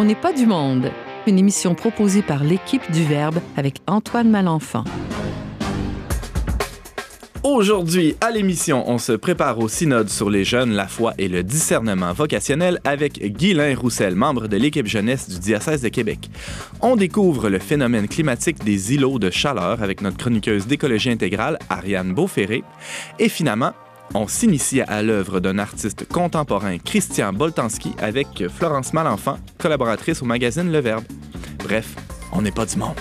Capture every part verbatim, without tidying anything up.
On n'est pas du monde, une émission proposée par l'équipe du Verbe avec Antoine Malenfant. Aujourd'hui, à l'émission, on se prépare au synode sur les jeunes, la foi et le discernement vocationnel avec Guylain Roussel, membre de l'équipe jeunesse du diocèse de Québec. On découvre le phénomène climatique des îlots de chaleur avec notre chroniqueuse d'écologie intégrale, Ariane Beauferré. Et finalement, on s'initie à l'œuvre d'un artiste contemporain, Christian Boltanski, avec Florence Malenfant, collaboratrice au magazine Le Verbe. Bref, on n'est pas du monde.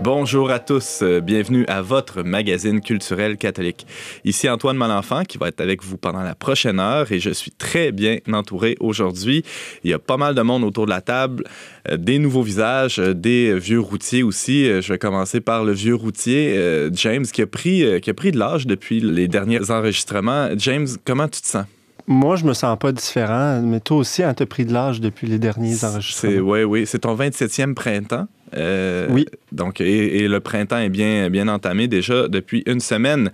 Bonjour à tous, bienvenue à votre magazine culturel catholique. Ici Antoine Malenfant qui va être avec vous pendant la prochaine heure et je suis très bien entouré aujourd'hui. Il y a pas mal de monde autour de la table, des nouveaux visages, des vieux routiers aussi. Je vais commencer par le vieux routier, James, qui a pris, qui a pris de l'âge depuis les derniers enregistrements. James, comment tu te sens? Moi, je me sens pas différent, mais toi aussi, hein, t'as pris de l'âge depuis les derniers enregistrements. Oui, oui, c'est ton vingt-septième printemps. Euh, oui. Donc, et, et le printemps est bien, bien entamé déjà depuis une semaine.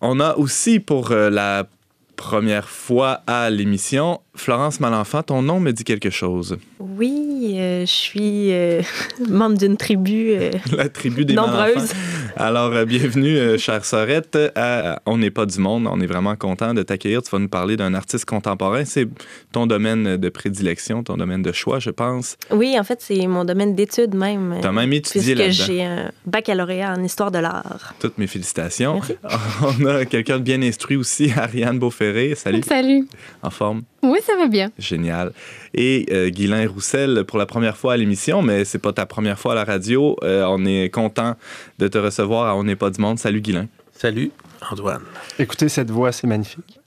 On a aussi pour euh, la première fois à l'émission, Florence Malenfant, ton nom me dit quelque chose. Oui, euh, je suis euh, membre d'une tribu euh, la tribu des nombreuse. Alors, euh, bienvenue, euh, chère Sorette. Euh, on n'est pas du monde, on est vraiment content de t'accueillir. Tu vas nous parler d'un artiste contemporain. C'est ton domaine de prédilection, ton domaine de choix, je pense. Oui, en fait, c'est mon domaine d'études même. Tu as même étudié là-dedans. Puisque j'ai un baccalauréat en histoire de l'art. Toutes mes félicitations. Merci. On a quelqu'un de bien instruit aussi, Ariane Beauferré. Salut. Salut. En forme? Oui, ça va bien. Génial. Et euh, Guylain Roussel, pour la première fois à l'émission, mais c'est pas ta première fois à la radio. Euh, on est content de te recevoir à On n'est pas du monde. Salut, Guylain. Salut, Antoine. Écoutez cette voix, c'est magnifique.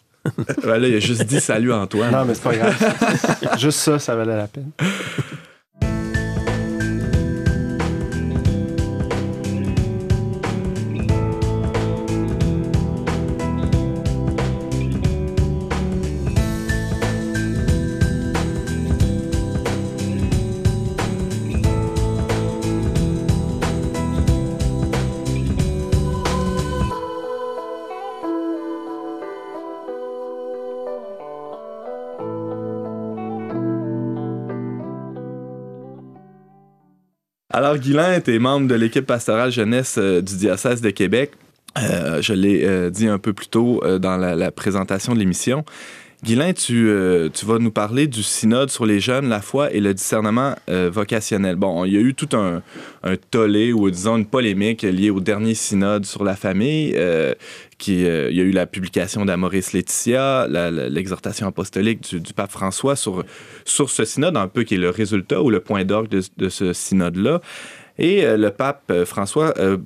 Ben là, il a juste dit salut, Antoine. Non, mais c'est pas grave. Juste ça, ça valait la peine. Alors, Guylain, tu es membre de l'équipe pastorale jeunesse euh, du diocèse de Québec. Euh, je l'ai euh, dit un peu plus tôt euh, dans la, la présentation de l'émission. Guylain, tu, euh, tu vas nous parler du synode sur les jeunes, la foi et le discernement euh, vocationnel. Bon, il y a eu tout un, un tollé ou disons une polémique liée au dernier synode sur la famille. Euh, qui, euh, il y a eu la publication d'Amoris Laetitia, la, la, l'exhortation apostolique du, du pape François sur, sur ce synode, un peu qui est le résultat ou le point d'orgue de, de ce synode-là. Et euh, le pape François euh,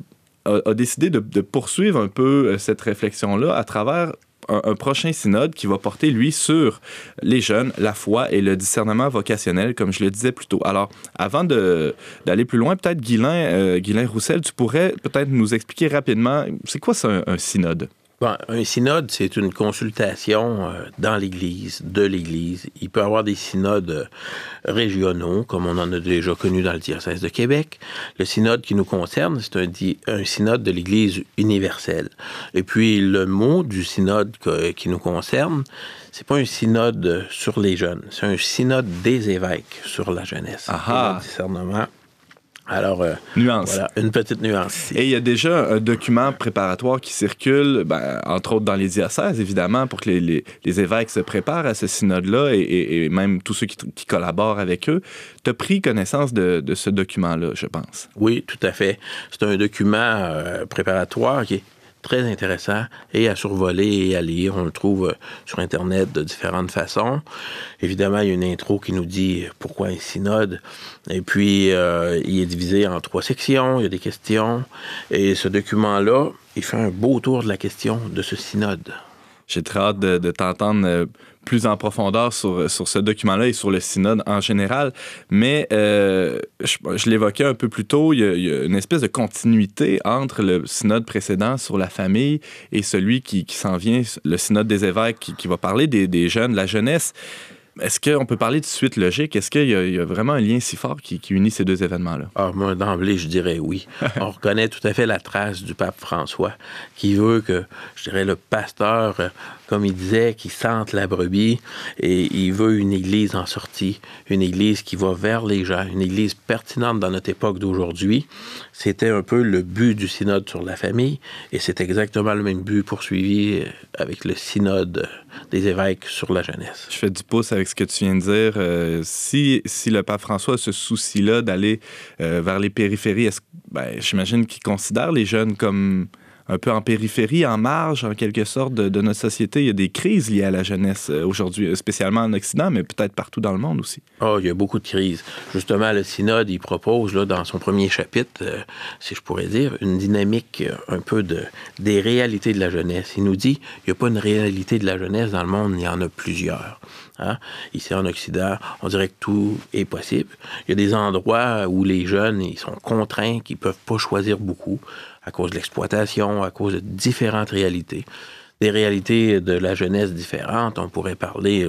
a, a décidé de, de poursuivre un peu cette réflexion-là à travers Un, un prochain synode qui va porter, lui, sur les jeunes, la foi et le discernement vocationnel, comme je le disais plus tôt. Alors, avant de, d'aller plus loin, peut-être, Guylain, euh, Guylain Roussel, tu pourrais peut-être nous expliquer rapidement, c'est quoi ça, un, un synode? Bon, un synode, c'est une consultation dans l'Église, de l'Église. Il peut y avoir des synodes régionaux, comme on en a déjà connu dans le diocèse de Québec. Le synode qui nous concerne, c'est un, un synode de l'Église universelle. Et puis, le mot du synode que, qui nous concerne, c'est pas un synode sur les jeunes, c'est un synode des évêques sur la jeunesse. Aha. Le discernement. Alors, euh, nuance. Voilà, une petite nuance. Et il y a déjà un document préparatoire qui circule, ben, entre autres dans les diocèses, évidemment, pour que les, les, les évêques se préparent à ce synode-là et, et, et même tous ceux qui, qui collaborent avec eux. Tu as pris connaissance de, de ce document-là, je pense. Oui, tout à fait. C'est un document euh, préparatoire qui est très intéressant et à survoler et à lire. On le trouve sur Internet de différentes façons. Évidemment, il y a une intro qui nous dit pourquoi un synode. Et puis, euh, il est divisé en trois sections. Il y a des questions. Et ce document-là, il fait un beau tour de la question de ce synode. J'ai très hâte de, de t'entendre plus en profondeur sur, sur ce document-là et sur le synode en général. Mais euh, je, je l'évoquais un peu plus tôt, il y, a, il y a une espèce de continuité entre le synode précédent sur la famille et celui qui, qui s'en vient, le synode des évêques, qui, qui va parler des, des jeunes, de la jeunesse. Est-ce qu'on peut parler de suite logique? Est-ce qu'il y a, il y a vraiment un lien si fort qui, qui unit ces deux événements-là? Alors, moi, d'emblée, je dirais oui. On reconnaît tout à fait la trace du pape François qui veut que, je dirais, le pasteur, comme il disait, qui sente la brebis, et il veut une église en sortie, une église qui va vers les gens, une église pertinente dans notre époque d'aujourd'hui. C'était un peu le but du synode sur la famille, et c'est exactement le même but poursuivi avec le synode des évêques sur la jeunesse. Je fais du pouce avec ce que tu viens de dire. Euh, si, si le pape François a ce souci-là d'aller euh, vers les périphéries, est-ce, ben, j'imagine qu'il considère les jeunes comme un peu en périphérie, en marge, en quelque sorte, de, de notre société. Il y a des crises liées à la jeunesse aujourd'hui, spécialement en Occident, mais peut-être partout dans le monde aussi. Oh, il y a beaucoup de crises. Justement, le synode, il propose, là, dans son premier chapitre, euh, si je pourrais dire, une dynamique un peu de, des réalités de la jeunesse. Il nous dit, il n'y a pas une réalité de la jeunesse dans le monde, il y en a plusieurs. Hein? Ici, en Occident, on dirait que tout est possible. Il y a des endroits où les jeunes, ils sont contraints, qu'ils ne peuvent pas choisir beaucoup à cause de l'exploitation, à cause de différentes réalités. Des réalités de la jeunesse différentes, on pourrait parler...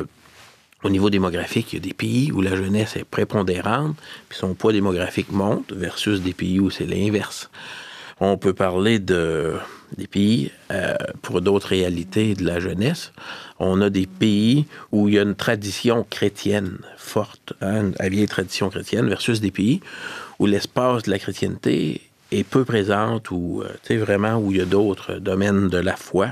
Au niveau démographique, il y a des pays où la jeunesse est prépondérante, puis son poids démographique monte, versus des pays où c'est l'inverse. On peut parler de... des pays euh, pour d'autres réalités de la jeunesse. On a des pays où il y a une tradition chrétienne forte, hein, la vieille tradition chrétienne, versus des pays où l'espace de la chrétienté est peu présente, ou vraiment où il y a d'autres domaines de la foi.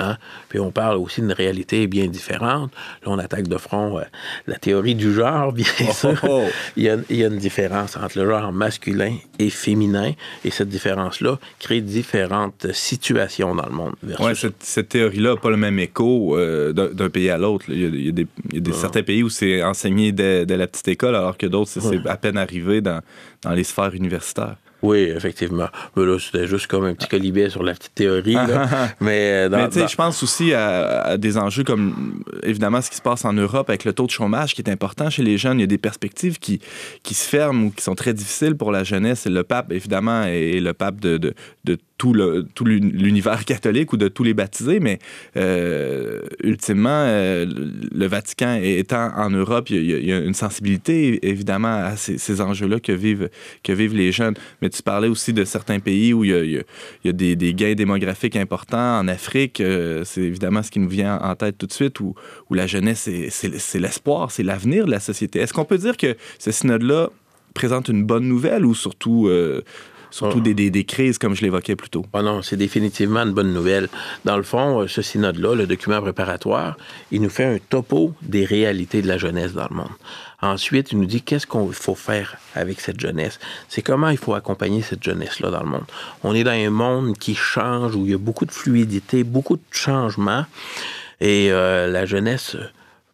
Hein? Puis on parle aussi d'une réalité bien différente. Là, on attaque de front euh, la théorie du genre, bien oh, sûr. Oh. Il, y a, il y a une différence entre le genre masculin et féminin, et cette différence-là crée différentes situations dans le monde. Versus... Oui, cette, cette théorie-là n'a pas le même écho euh, d'un, d'un pays à l'autre. Il y a, il y a, des, il y a des, ah. certains pays où c'est enseigné dès, dès la petite école, alors que d'autres, c'est, c'est à peine arrivé dans, dans les sphères universitaires. Oui, effectivement. Mais là, c'était juste comme un petit colibet sur la petite théorie. Là. Mais, Mais tu sais, je pense aussi à, à des enjeux comme, évidemment, ce qui se passe en Europe avec le taux de chômage qui est important chez les jeunes. Il y a des perspectives qui, qui se ferment ou qui sont très difficiles pour la jeunesse. Et le pape, évidemment, est le pape de, de, de tout, le, tout l'univers catholique ou de tous les baptisés. Mais euh, ultimement, euh, le Vatican étant en Europe, il y, y a une sensibilité, évidemment, à ces, ces enjeux-là que vivent, que vivent les jeunes. Mais tu parlais aussi de certains pays où il y a, il y a, il y a des, des gains démographiques importants. En Afrique, euh, c'est évidemment ce qui nous vient en tête tout de suite, où, où la jeunesse, c'est, c'est, c'est l'espoir, c'est l'avenir de la société. Est-ce qu'on peut dire que ce synode-là présente une bonne nouvelle ou surtout... Euh, Surtout oh. des, des, des crises, comme je l'évoquais plus tôt. Oh non, c'est définitivement une bonne nouvelle. Dans le fond, ce synode-là, le document préparatoire, il nous fait un topo des réalités de la jeunesse dans le monde. Ensuite, il nous dit qu'est-ce qu'il faut faire avec cette jeunesse. C'est comment il faut accompagner cette jeunesse-là dans le monde. On est dans un monde qui change, où il y a beaucoup de fluidité, beaucoup de changements, et euh, la jeunesse...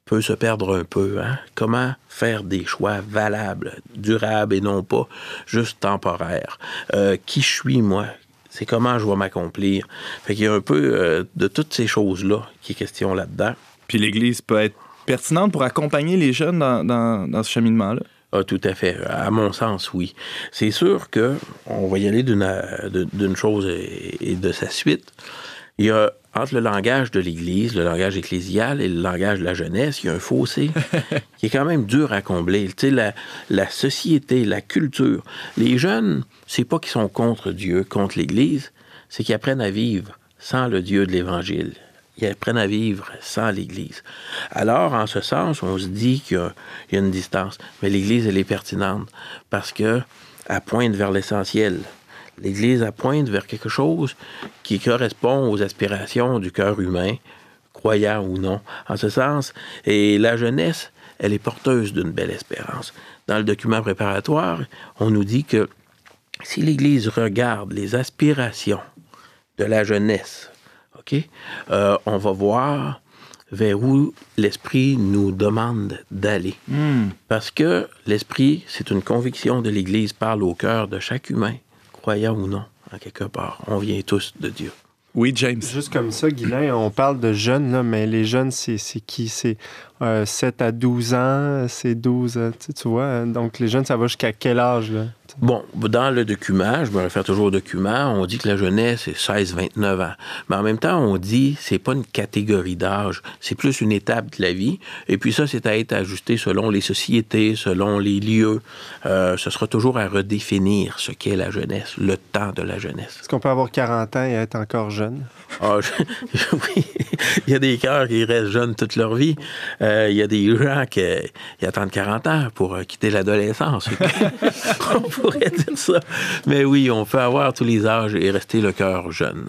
peut se perdre un peu. Hein? Comment faire des choix valables, durables et non pas juste temporaires? Euh, qui je suis, moi? C'est comment je vais m'accomplir? Fait qu'il y a un peu euh, de toutes ces choses-là qui est question là-dedans. Puis l'Église peut être pertinente pour accompagner les jeunes dans, dans, dans ce cheminement-là? Ah, tout à fait. À mon sens, oui. C'est sûr qu'on va y aller d'une, d'une chose et, et de sa suite. Il y a entre le langage de l'Église, le langage ecclésial et le langage de la jeunesse, il y a un fossé qui est quand même dur à combler. Tu sais, la, la société, la culture. Les jeunes, c'est pas qu'ils sont contre Dieu, contre l'Église, c'est qu'ils apprennent à vivre sans le Dieu de l'Évangile. Ils apprennent à vivre sans l'Église. Alors, en ce sens, on se dit qu'il y a, il y a une distance. Mais l'Église, elle est pertinente parce qu'elle pointe vers l'essentiel. L'Église appointe vers quelque chose qui correspond aux aspirations du cœur humain, croyant ou non, en ce sens. Et la jeunesse, elle est porteuse d'une belle espérance. Dans le document préparatoire, on nous dit que si l'Église regarde les aspirations de la jeunesse, okay, euh, on va voir vers où l'Esprit nous demande d'aller. Mm. Parce que l'Esprit, c'est une conviction de l'Église, parle au cœur de chaque humain. Croyant ou non, en quelque part, on vient tous de Dieu. Oui, James. Juste comme ça, Guylain, on parle de jeunes, là, mais les jeunes, c'est, c'est qui? C'est euh, sept à douze ans, c'est douze, tu, sais, tu vois? Donc, les jeunes, ça va jusqu'à quel âge, là? Bon, dans le document, je me réfère toujours au document, on dit que la jeunesse est seize à vingt-neuf ans. Mais en même temps, on dit que ce n'est pas une catégorie d'âge, c'est plus une étape de la vie. Et puis ça, c'est à être ajusté selon les sociétés, selon les lieux. Euh, ce sera toujours à redéfinir ce qu'est la jeunesse, le temps de la jeunesse. Est-ce qu'on peut avoir quarante ans et être encore jeune? Ah, je... oui, il y a des cœurs qui restent jeunes toute leur vie. Euh, il y a des gens qui, qui attendent quarante ans pour quitter l'adolescence. On pourrait dire ça. Mais oui, on peut avoir tous les âges et rester le cœur jeune.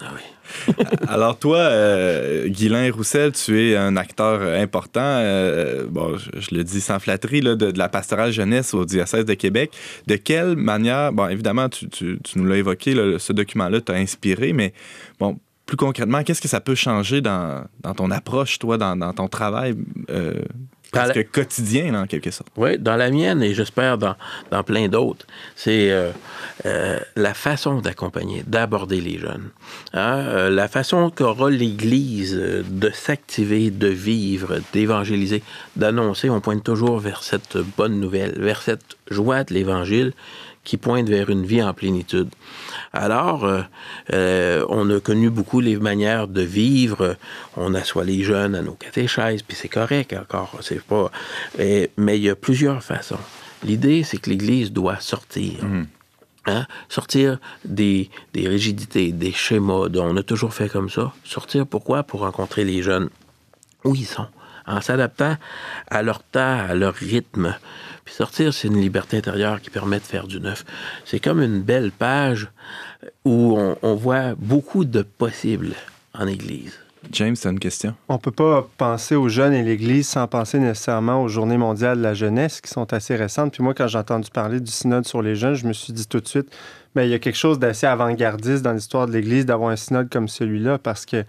Oui. Alors toi, euh, Guylain Roussel, tu es un acteur important, euh, bon, je, je le dis sans flatterie, là, de, de la pastorale jeunesse au diocèse de Québec. De quelle manière, bon, évidemment, tu, tu, tu nous l'as évoqué, là, ce document-là t'a inspiré, mais bon, plus concrètement, qu'est-ce que ça peut changer dans, dans ton approche, toi, dans, dans ton travail euh, presque la... quotidien, là, en quelque sorte. Oui, dans la mienne, et j'espère dans, dans plein d'autres, c'est euh, euh, la façon d'accompagner, d'aborder les jeunes. Hein? Euh, la façon qu'aura l'Église de s'activer, de vivre, d'évangéliser, d'annoncer, on pointe toujours vers cette bonne nouvelle, vers cette joie de l'Évangile qui pointe vers une vie en plénitude. Alors, euh, euh, on a connu beaucoup les manières de vivre. On assoit les jeunes à nos catéchèses, puis c'est correct encore, c'est pas... Et, mais il y a plusieurs façons. L'idée, c'est que l'Église doit sortir. Mmh. Hein? Sortir des, des rigidités, des schémas dont on a toujours fait comme ça. Sortir, pourquoi? Pour rencontrer les jeunes où ils sont, en s'adaptant à leur temps, à leur rythme. Puis sortir, c'est une liberté intérieure qui permet de faire du neuf. C'est comme une belle page où on, on voit beaucoup de possibles en Église. James, tu as une question? On ne peut pas penser aux jeunes et l'Église sans penser nécessairement aux Journées mondiales de la jeunesse qui sont assez récentes. Puis moi, quand j'ai entendu parler du synode sur les jeunes, je me suis dit tout de suite, bien, il y a quelque chose d'assez avant-gardiste dans l'histoire de l'Église d'avoir un synode comme celui-là parce que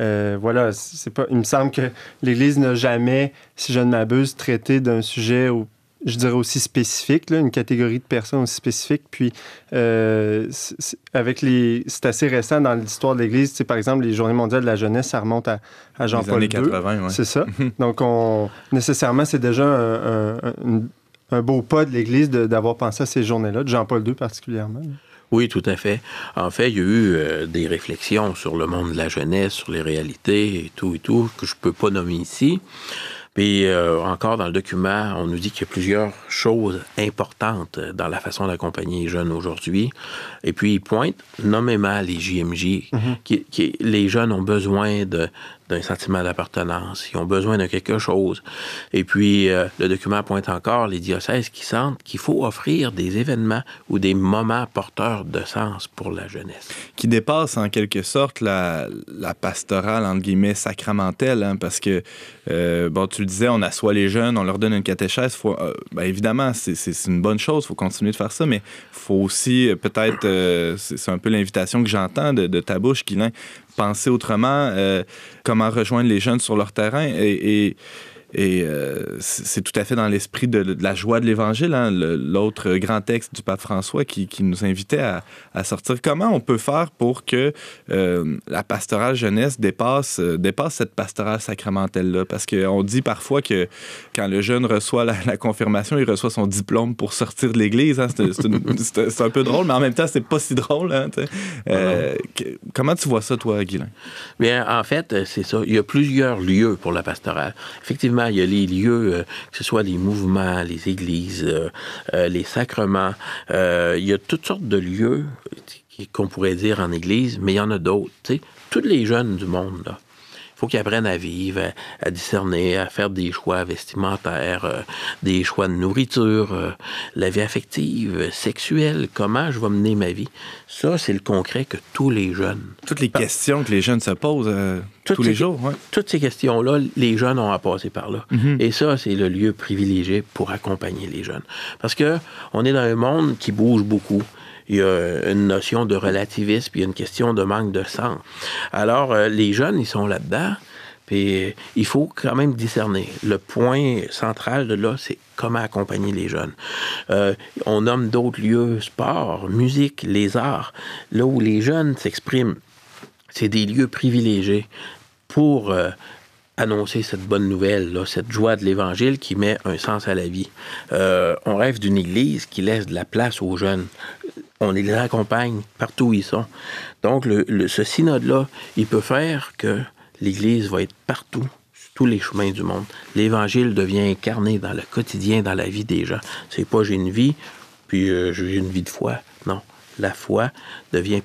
Euh, voilà, c'est pas, il me semble que l'Église n'a jamais, si je ne m'abuse, traité d'un sujet, au, je dirais aussi spécifique, là, une catégorie de personnes aussi spécifique. Puis, euh, c'est, avec les, c'est assez récent dans l'histoire de l'Église. Tu sais, par exemple, les Journées mondiales de la jeunesse, ça remonte à, à Jean-Paul les années deux. quatre-vingts, ouais. C'est ça. Donc, on, nécessairement, c'est déjà un, un, un, un beau pas de l'Église de, d'avoir pensé à ces journées-là, de Jean-Paul deux particulièrement. Là. Oui, tout à fait. En fait, il y a eu euh, des réflexions sur le monde de la jeunesse, sur les réalités et tout et tout, que je peux pas nommer ici. Puis euh, encore dans le document, on nous dit qu'il y a plusieurs choses importantes dans la façon d'accompagner les jeunes aujourd'hui. Et puis, ils pointent nommément les J M J. Mm-hmm. Qui, qui, les jeunes ont besoin de, d'un sentiment d'appartenance. Ils ont besoin de quelque chose. Et puis, euh, le document pointe encore les diocèses qui sentent qu'il faut offrir des événements ou des moments porteurs de sens pour la jeunesse. Qui dépasse en quelque sorte la, la pastorale, entre guillemets, sacramentelle. Hein, parce que, euh, bon, tu Tu le disais, on assoit les jeunes, on leur donne une catéchèse. Faut, euh, ben évidemment, c'est, c'est, c'est une bonne chose, il faut continuer de faire ça, mais il faut aussi euh, peut-être, euh, c'est, c'est un peu l'invitation que j'entends de, de ta bouche, Guylain, penser autrement, euh, comment rejoindre les jeunes sur leur terrain. Et, et, et euh, c'est tout à fait dans l'esprit de, de la joie de l'Évangile, hein, le, l'autre grand texte du pape François qui, qui nous invitait à, à sortir. Comment on peut faire pour que euh, la pastorale jeunesse dépasse, euh, dépasse cette pastorale sacramentelle-là? Parce qu'on dit parfois que quand le jeune reçoit la, la confirmation, il reçoit son diplôme pour sortir de l'Église. Hein, c'est, c'est, une, c'est, c'est un peu drôle, mais en même temps, c'est pas si drôle. Hein, euh, que, comment tu vois ça, toi, Guylain? Bien, en fait, c'est ça. Il y a plusieurs lieux pour la pastorale. Effectivement, il y a les lieux, euh, que ce soit les mouvements, les églises, euh, euh, les sacrements. Euh, il y a toutes sortes de lieux qu'on pourrait dire en église, mais il y en a d'autres. T'sais. Tous les jeunes du monde, là, faut qu'ils apprennent à vivre, à, à discerner, à faire des choix vestimentaires, euh, des choix de nourriture, euh, la vie affective, sexuelle, comment je vais mener ma vie. Ça, c'est le concret que tous les jeunes... Toutes les pas... questions que les jeunes se posent euh, tous les ces... jours. Ouais. Toutes ces questions-là, les jeunes ont à passer par là. Mm-hmm. Et ça, c'est le lieu privilégié pour accompagner les jeunes. Parce que on est dans un monde qui bouge beaucoup. Il y a une notion de relativisme, puis il y a une question de manque de sens. Alors, euh, les jeunes, ils sont là-dedans, puis euh, il faut quand même discerner. Le point central de là, c'est comment accompagner les jeunes. Euh, on nomme d'autres lieux, sport, musique, les arts, là où les jeunes s'expriment. C'est des lieux privilégiés pour euh, annoncer cette bonne nouvelle, là, cette joie de l'Évangile qui met un sens à la vie. Euh, on rêve d'une Église qui laisse de la place aux jeunes. On les accompagne partout où ils sont. Donc, le, le, ce synode-là, il peut faire que l'Église va être partout, sur tous les chemins du monde. L'Évangile devient incarné dans le quotidien, dans la vie des gens. C'est pas « j'ai une vie, puis euh, j'ai une vie de foi ». Non, la foi devient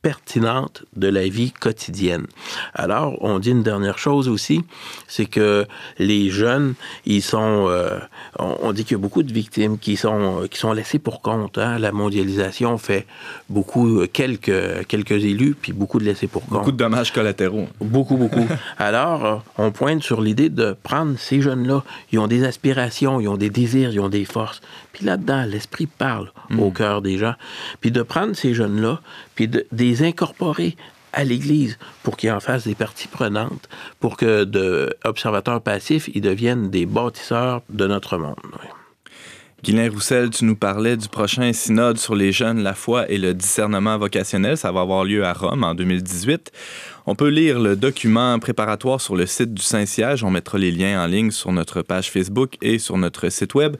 pertinente de la vie quotidienne. Alors, on dit une dernière chose aussi, c'est que les jeunes, ils sont... Euh, on, on dit qu'il y a beaucoup de victimes qui sont, qui sont laissées pour compte. Hein? La mondialisation fait beaucoup, quelques, quelques élus, puis beaucoup de laissés pour compte. Beaucoup de dommages collatéraux. Beaucoup, beaucoup. Alors, on pointe sur l'idée de prendre ces jeunes-là. Ils ont des aspirations, ils ont des désirs, ils ont des forces. Puis là-dedans, l'esprit parle mmh. au cœur des gens. Puis de prendre ces jeunes-là, puis de, de les incorporer à l'Église pour qu'ils en fassent des parties prenantes, pour que d'observateurs passifs, ils deviennent des bâtisseurs de notre monde. Oui. Guylain Roussel, tu nous parlais du prochain synode sur les jeunes, la foi et le discernement vocationnel. Ça va avoir lieu à Rome en deux mille dix-huit. On peut lire le document préparatoire sur le site du Saint-Siège. On mettra les liens en ligne sur notre page Facebook et sur notre site web.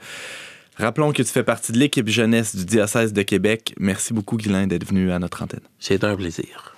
Rappelons que tu fais partie de l'équipe jeunesse du diocèse de Québec. Merci beaucoup, Guylain, d'être venu à notre antenne. C'est un plaisir.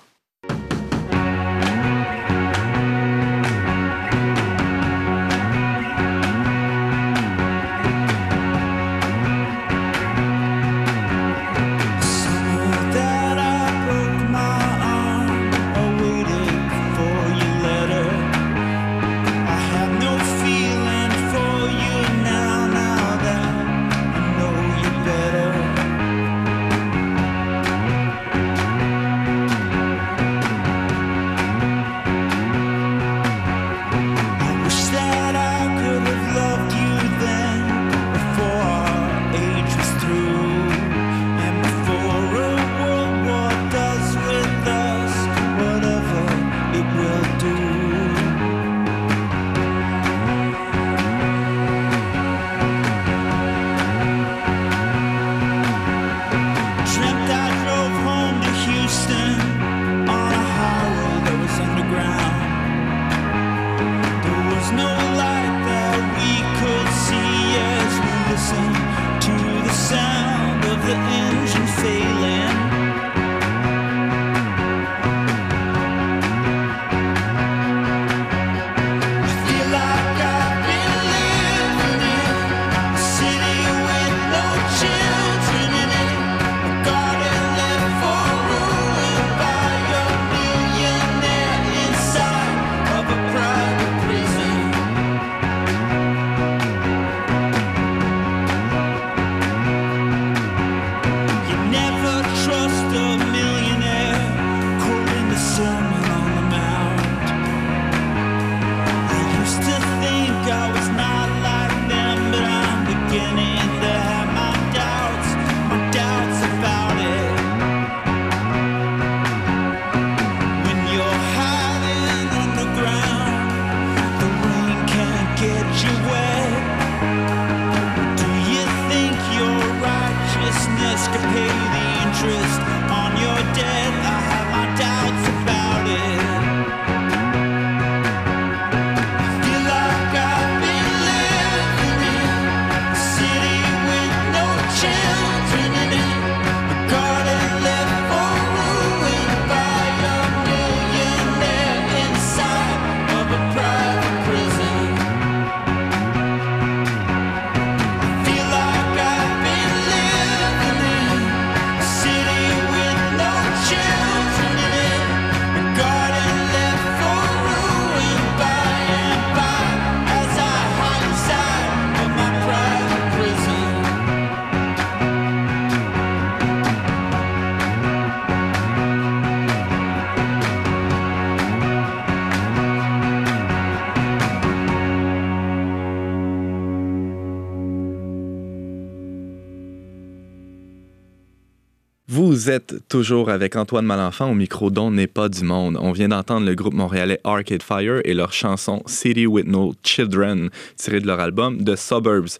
Vous êtes toujours avec Antoine Malenfant au micro d'On n'est pas du monde. On vient d'entendre le groupe montréalais Arcade Fire et leur chanson City with No Children, tirée de leur album The Suburbs.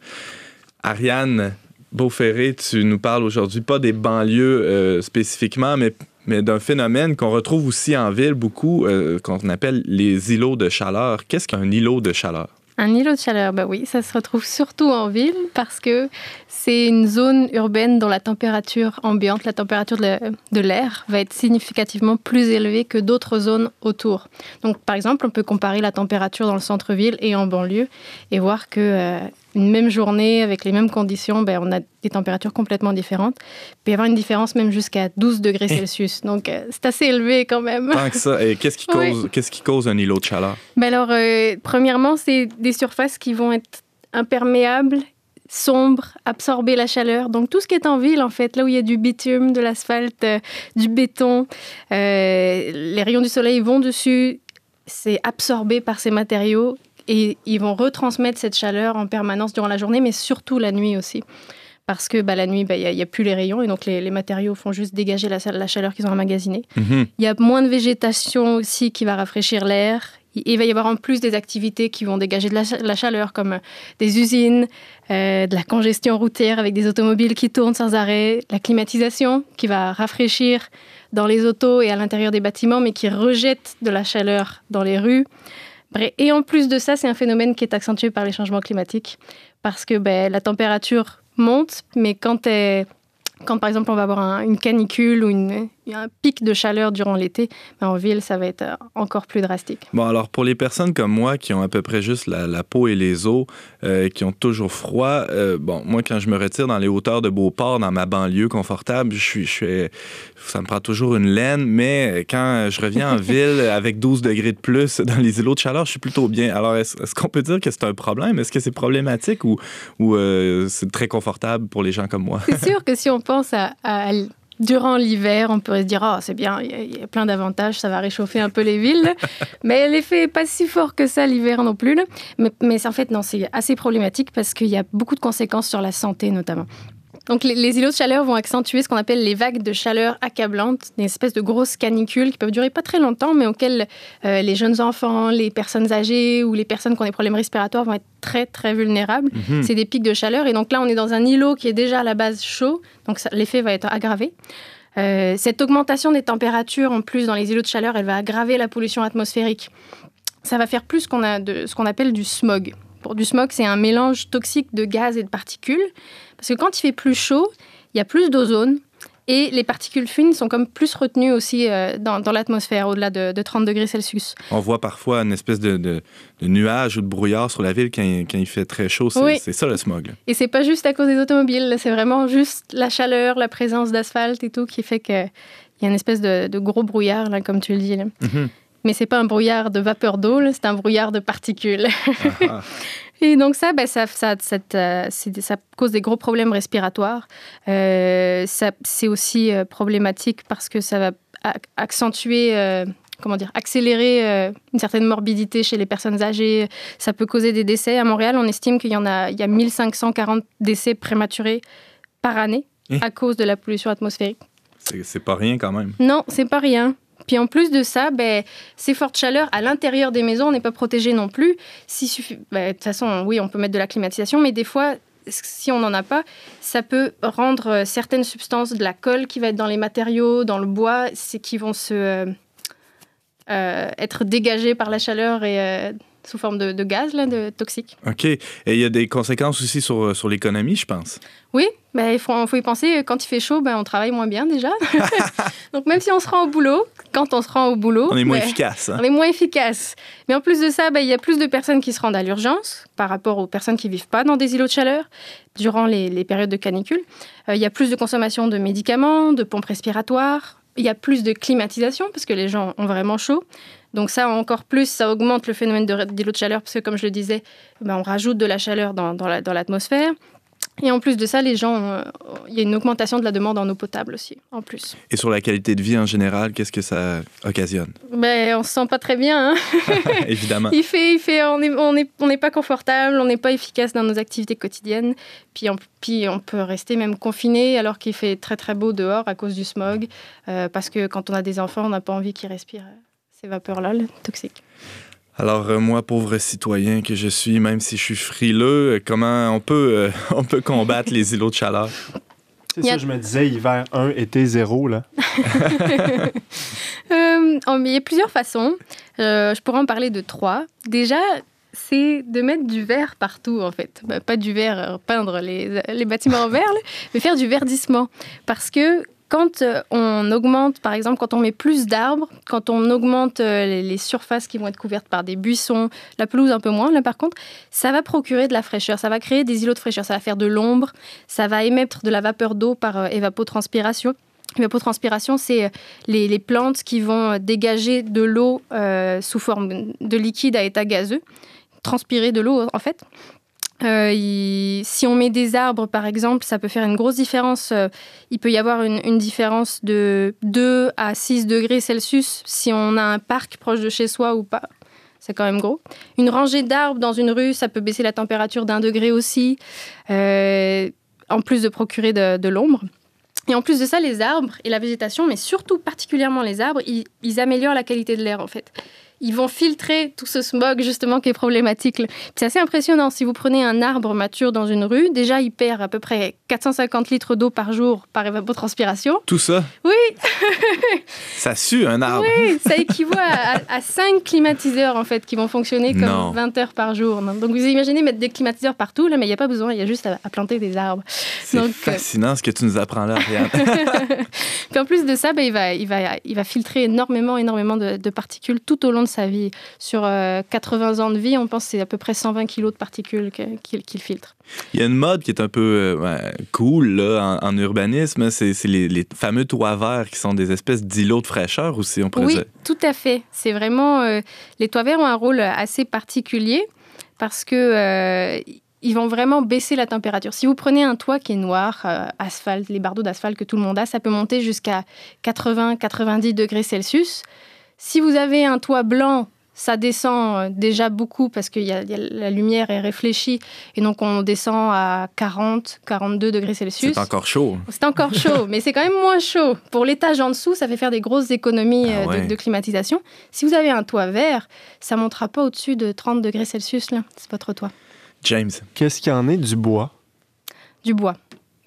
Ariane Beauferré, tu nous parles aujourd'hui pas des banlieues euh, spécifiquement, mais mais d'un phénomène qu'on retrouve aussi en ville beaucoup, euh, qu'on appelle les îlots de chaleur. Qu'est-ce qu'un îlot de chaleur? Un îlot de chaleur, ben oui, ça se retrouve surtout en ville parce que c'est une zone urbaine dont la température ambiante, la température de l'air va être significativement plus élevée que d'autres zones autour. Donc par exemple, on peut comparer la température dans le centre-ville et en banlieue et voir que euh, une même journée, avec les mêmes conditions, ben, on a des températures complètement différentes. Il peut y avoir une différence même jusqu'à douze degrés Celsius. Donc, euh, c'est assez élevé quand même. Tant que ça. Et qu'est-ce qui cause, oui. qu'est-ce qui cause un îlot de chaleur? Ben alors, euh, premièrement, c'est des surfaces qui vont être imperméables, sombres, absorber la chaleur. Donc, tout ce qui est en ville, en fait, là où il y a du bitume, de l'asphalte, euh, du béton, euh, les rayons du soleil vont dessus. C'est absorbé par ces matériaux. Et ils vont retransmettre cette chaleur en permanence durant la journée, mais surtout la nuit aussi. Parce que bah, la nuit, bah, y a, y a plus les rayons, et donc les, les matériaux font juste dégager la, la chaleur qu'ils ont emmagasinée. Mm-hmm. Il y a moins de végétation aussi qui va rafraîchir l'air. Il, il va y avoir en plus des activités qui vont dégager de la, de la chaleur, comme des usines, euh, de la congestion routière avec des automobiles qui tournent sans arrêt, la climatisation qui va rafraîchir dans les autos et à l'intérieur des bâtiments, mais qui rejette de la chaleur dans les rues. Et en plus de ça, c'est un phénomène qui est accentué par les changements climatiques parce que ben, la température monte, mais quand, elle, quand par exemple on va avoir un, une canicule ou une, un pic de chaleur durant l'été, ben, en ville, ça va être encore plus drastique. Bon, alors pour les personnes comme moi qui ont à peu près juste la, la peau et les os, euh, qui ont toujours froid, euh, bon, moi quand je me retire dans les hauteurs de Beauport, dans ma banlieue confortable, je suis, je suis, ça me prend toujours une laine, mais quand je reviens en ville avec douze degrés de plus dans les îlots de chaleur, je suis plutôt bien. Alors est-ce, est-ce qu'on peut dire que c'est un problème? Est-ce que c'est problématique ou, ou euh, c'est très confortable pour les gens comme moi? C'est sûr que si on pense à... à... Durant l'hiver, on pourrait se dire « Ah, oh, c'est bien, il y a plein d'avantages, ça va réchauffer un peu les villes. » Mais l'effet n'est pas si fort que ça l'hiver non plus. Mais, mais en fait, non, c'est assez problématique parce qu'il y a beaucoup de conséquences sur la santé notamment. Donc les, les îlots de chaleur vont accentuer ce qu'on appelle les vagues de chaleur accablantes, des espèces de grosses canicules qui peuvent durer pas très longtemps, mais auxquelles euh, les jeunes enfants, les personnes âgées ou les personnes qui ont des problèmes respiratoires vont être très, très vulnérables. Mm-hmm. C'est des pics de chaleur. Et donc là, on est dans un îlot qui est déjà à la base chaud, donc ça, l'effet va être aggravé. Euh, cette augmentation des températures, en plus, dans les îlots de chaleur, elle va aggraver la pollution atmosphérique. Ça va faire plus qu'on a de, ce qu'on appelle du smog. Pour du smog, c'est un mélange toxique de gaz et de particules. Parce que quand il fait plus chaud, il y a plus d'ozone et les particules fines sont comme plus retenues aussi dans, dans l'atmosphère, au-delà de, de trente degrés Celsius. On voit parfois une espèce de, de, de nuage ou de brouillard sur la ville quand il, quand il fait très chaud. C'est, oui. c'est ça le smog. Là. Et c'est pas juste à cause des automobiles. C'est vraiment juste la chaleur, la présence d'asphalte et tout qui fait qu'il y a une espèce de, de gros brouillard, là, comme tu le dis. Là. Mm-hmm. Mais c'est pas un brouillard de vapeur d'eau, là, c'est un brouillard de particules. Ah. Et donc ça, ben ça, ça, ça, ça, ça cause des gros problèmes respiratoires. Euh, ça, c'est aussi euh, problématique parce que ça va accentuer, euh, comment dire, accélérer euh, une certaine morbidité chez les personnes âgées. Ça peut causer des décès. À Montréal, on estime qu'il y en a, il y a mille cinq cent quarante décès prématurés par année eh? à cause de la pollution atmosphérique. C'est, c'est pas rien quand même. Non, c'est pas rien. Puis en plus de ça, ben, ces fortes chaleurs à l'intérieur des maisons, on n'est pas protégé non plus. Si suffi... ben, de toute façon, oui, on peut mettre de la climatisation, mais des fois, si on n'en a pas, ça peut rendre certaines substances, de la colle qui va être dans les matériaux, dans le bois, c'est qui vont se, euh, euh, être dégagées par la chaleur et... Euh, sous forme de, de gaz, là, de toxique. OK. Et il y a des conséquences aussi sur, sur l'économie, je pense. Oui, ben, il faut, faut y penser. Quand il fait chaud, ben, on travaille moins bien déjà. Donc, même si on se rend au boulot, quand on se rend au boulot... On est moins ben, efficace. Hein? On est moins efficace. Mais en plus de ça, ben, il y a plus de personnes qui se rendent à l'urgence par rapport aux personnes qui ne vivent pas dans des îlots de chaleur durant les, les périodes de canicule. Euh, il y a plus de consommation de médicaments, de pompes respiratoires. Il y a plus de climatisation parce que les gens ont vraiment chaud. Donc ça, encore plus, ça augmente le phénomène d'îlot de chaleur parce que, comme je le disais, ben, on rajoute de la chaleur dans, dans, la, dans l'atmosphère. Et en plus de ça, les gens, il euh, y a une augmentation de la demande en eau potable aussi, en plus. Et sur la qualité de vie en général, qu'est-ce que ça occasionne? Ben, on se sent pas très bien. Hein? Évidemment. Il fait, il fait, on n'est on est, on est pas confortable, on n'est pas efficace dans nos activités quotidiennes. Puis on, puis on peut rester même confiné alors qu'il fait très très beau dehors à cause du smog. Euh, parce que quand on a des enfants, on n'a pas envie qu'ils respirent ces vapeurs-là, toxiques. Alors, euh, moi, pauvre citoyen que je suis, même si je suis frileux, comment on peut, euh, on peut combattre les îlots de chaleur? C'est ça, a... je me disais, hiver un, été zéro, là. euh, il y a plusieurs façons. Euh, je pourrais en parler de trois. Déjà, c'est de mettre du vert partout, en fait. Bah, pas du vert, euh, peindre les, les bâtiments en vert, là, mais faire du verdissement. Parce que quand on augmente, par exemple, quand on met plus d'arbres, quand on augmente les surfaces qui vont être couvertes par des buissons, la pelouse un peu moins, là par contre, ça va procurer de la fraîcheur, ça va créer des îlots de fraîcheur, ça va faire de l'ombre, ça va émettre de la vapeur d'eau par évapotranspiration. L'évapotranspiration, c'est les, les plantes qui vont dégager de l'eau euh, sous forme de liquide à état gazeux, transpirer de l'eau en fait. Euh, il, si on met des arbres, par exemple, ça peut faire une grosse différence. Euh, il peut y avoir une, une différence de deux à six degrés Celsius si on a un parc proche de chez soi ou pas. C'est quand même gros. Une rangée d'arbres dans une rue, ça peut baisser la température d'un degré aussi, euh, en plus de procurer de, de l'ombre. Et en plus de ça, les arbres et la végétation, mais surtout particulièrement les arbres, ils, ils améliorent la qualité de l'air, en fait. Ils vont filtrer tout ce smog, justement, qui est problématique. C'est assez impressionnant. Si vous prenez un arbre mature dans une rue, déjà, il perd à peu près quatre cent cinquante litres d'eau par jour par évapotranspiration. Tout ça? Oui! Ça sue, un arbre! Oui, ça équivaut à, à cinq climatiseurs, en fait, qui vont fonctionner comme non. vingt heures par jour. Donc, vous imaginez mettre des climatiseurs partout, là, mais il n'y a pas besoin, il y a juste à, à planter des arbres. C'est donc fascinant euh... ce que tu nous apprends là, Ariane. Puis en plus de ça, ben, il, va, il, va, il va filtrer énormément, énormément de, de particules tout au long de sa vie. Sur euh, quatre-vingts ans de vie, on pense que c'est à peu près cent vingt kilos de particules que, qu'il, qu'il filtre. Il y a une mode qui est un peu euh, cool là, en, en urbanisme, c'est, c'est les, les fameux toits verts qui sont des espèces d'îlots de fraîcheur aussi, on pourrait oui, dire. Tout à fait. C'est vraiment... Euh, les toits verts ont un rôle assez particulier parce que euh, ils vont vraiment baisser la température. Si vous prenez un toit qui est noir, euh, asphalte, les bardeaux d'asphalte que tout le monde a, ça peut monter jusqu'à quatre-vingts à quatre-vingt-dix degrés Celsius. Si vous avez un toit blanc, ça descend déjà beaucoup parce que y a, y a, la lumière est réfléchie. Et donc, on descend à quarante à quarante-deux degrés Celsius. C'est encore chaud. C'est encore chaud, mais c'est quand même moins chaud. Pour l'étage en dessous, ça fait faire des grosses économies ah ouais. de, de climatisation. Si vous avez un toit vert, ça ne montera pas au-dessus de trente degrés Celsius, là. C'est votre toit. James, qu'est-ce qu'il y en est du bois? Du bois.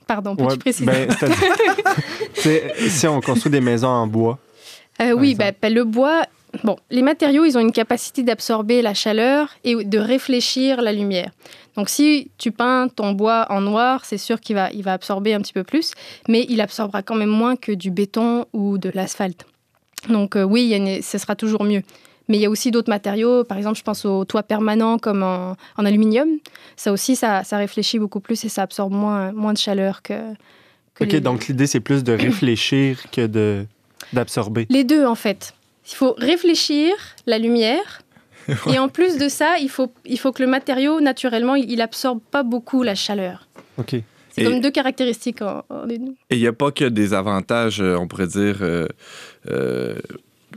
Pardon, peux-tu ouais, préciser? Ben, c'est-à-dire, si on construit des maisons en bois, Euh, oui, bah, bah, le bois, bon, les matériaux, ils ont une capacité d'absorber la chaleur et de réfléchir la lumière. Donc, si tu peins ton bois en noir, c'est sûr qu'il va, il va absorber un petit peu plus, mais il absorbera quand même moins que du béton ou de l'asphalte. Donc, euh, oui, il y a une, ce sera toujours mieux. Mais il y a aussi d'autres matériaux. Par exemple, je pense aux toits permanents comme en, en aluminium. Ça aussi, ça, ça réfléchit beaucoup plus et ça absorbe moins, moins de chaleur que, que OK, les... donc l'idée, c'est plus de réfléchir que de... d'absorber. Les deux, en fait. Il faut réfléchir la lumière ouais. et en plus de ça, il faut, il faut que le matériau, naturellement, il absorbe pas beaucoup la chaleur. OK. C'est et comme deux caractéristiques en, en une. Et il n'y a pas que des avantages, on pourrait dire, euh, euh,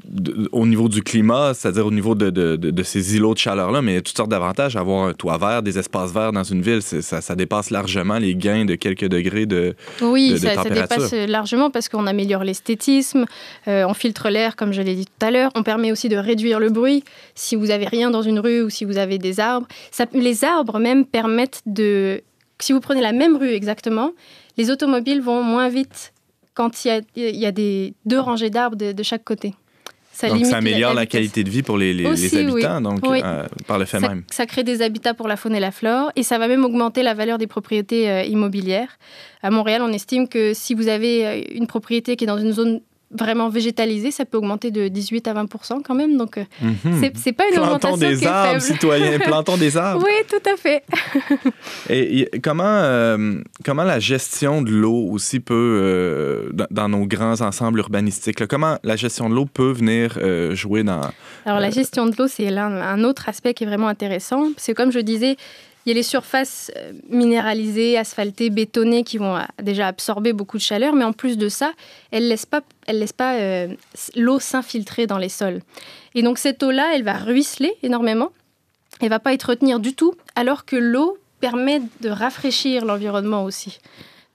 de, au niveau du climat, c'est-à-dire au niveau de, de, de, de ces îlots de chaleur-là, mais il y a toutes sortes d'avantages. Avoir un toit vert, des espaces verts dans une ville, c'est, ça, ça dépasse largement les gains de quelques degrés de, oui, de, de ça, température. Oui, ça dépasse largement parce qu'on améliore l'esthétisme, euh, on filtre l'air, comme je l'ai dit tout à l'heure. On permet aussi de réduire le bruit. Si vous n'avez rien dans une rue ou si vous avez des arbres, ça, les arbres même permettent de... Si vous prenez la même rue exactement, les automobiles vont moins vite quand il y, y a des deux rangées d'arbres de, de chaque côté. Ça donc, ça améliore la, la qualité de vie pour les, les, aussi, les habitants, oui. donc, oui. Euh, par le fait ça, même. Ça crée des habitats pour la faune et la flore, et ça va même augmenter la valeur des propriétés euh, immobilières. À Montréal, on estime que si vous avez une propriété qui est dans une zone vraiment végétalisée, ça peut augmenter de dix-huit à vingt pour cent quand même. Donc, euh, mm-hmm. c'est, c'est pas une plantons augmentation des qui arbres, est faible. Citoyens, plantons des arbres. Oui, tout à fait. et, et comment, euh, comment la gestion de l'eau aussi peut, euh, dans, dans nos grands ensembles urbanistiques, là, comment la gestion de l'eau peut venir euh, jouer dans... Alors, euh, la gestion de l'eau, c'est l'un, un autre aspect qui est vraiment intéressant. C'est comme je disais... Il y a les surfaces minéralisées, asphaltées, bétonnées qui vont déjà absorber beaucoup de chaleur, mais en plus de ça, elles ne laissent pas, elles laissent pas euh, l'eau s'infiltrer dans les sols. Et donc cette eau-là, elle va ruisseler énormément, elle ne va pas être retenue du tout, alors que l'eau permet de rafraîchir l'environnement aussi.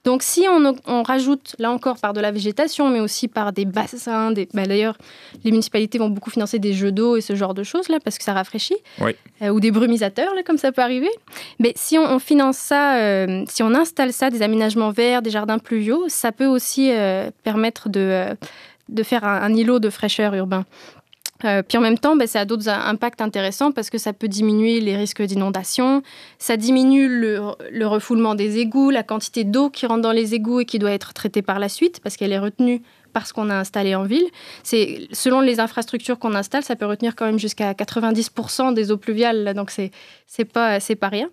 Donc si on, on rajoute, là encore, par de la végétation, mais aussi par des bassins, des... Bah, d'ailleurs, les municipalités vont beaucoup financer des jeux d'eau et ce genre de choses, là, parce que ça rafraîchit, oui. euh, ou des brumisateurs, là, comme ça peut arriver. Mais si on, on finance ça, euh, si on installe ça, des aménagements verts, des jardins pluviaux, ça peut aussi euh, permettre de, euh, de faire un, un îlot de fraîcheur urbain. Euh, puis en même temps, bah, ça a d'autres impacts intéressants parce que ça peut diminuer les risques d'inondation, ça diminue le, le refoulement des égouts, la quantité d'eau qui rentre dans les égouts et qui doit être traitée par la suite parce qu'elle est retenue par ce qu'on a installé en ville. C'est, selon les infrastructures qu'on installe, ça peut retenir quand même jusqu'à quatre-vingt-dix pour cent des eaux pluviales, donc c'est, c'est pas, c'est pas rien.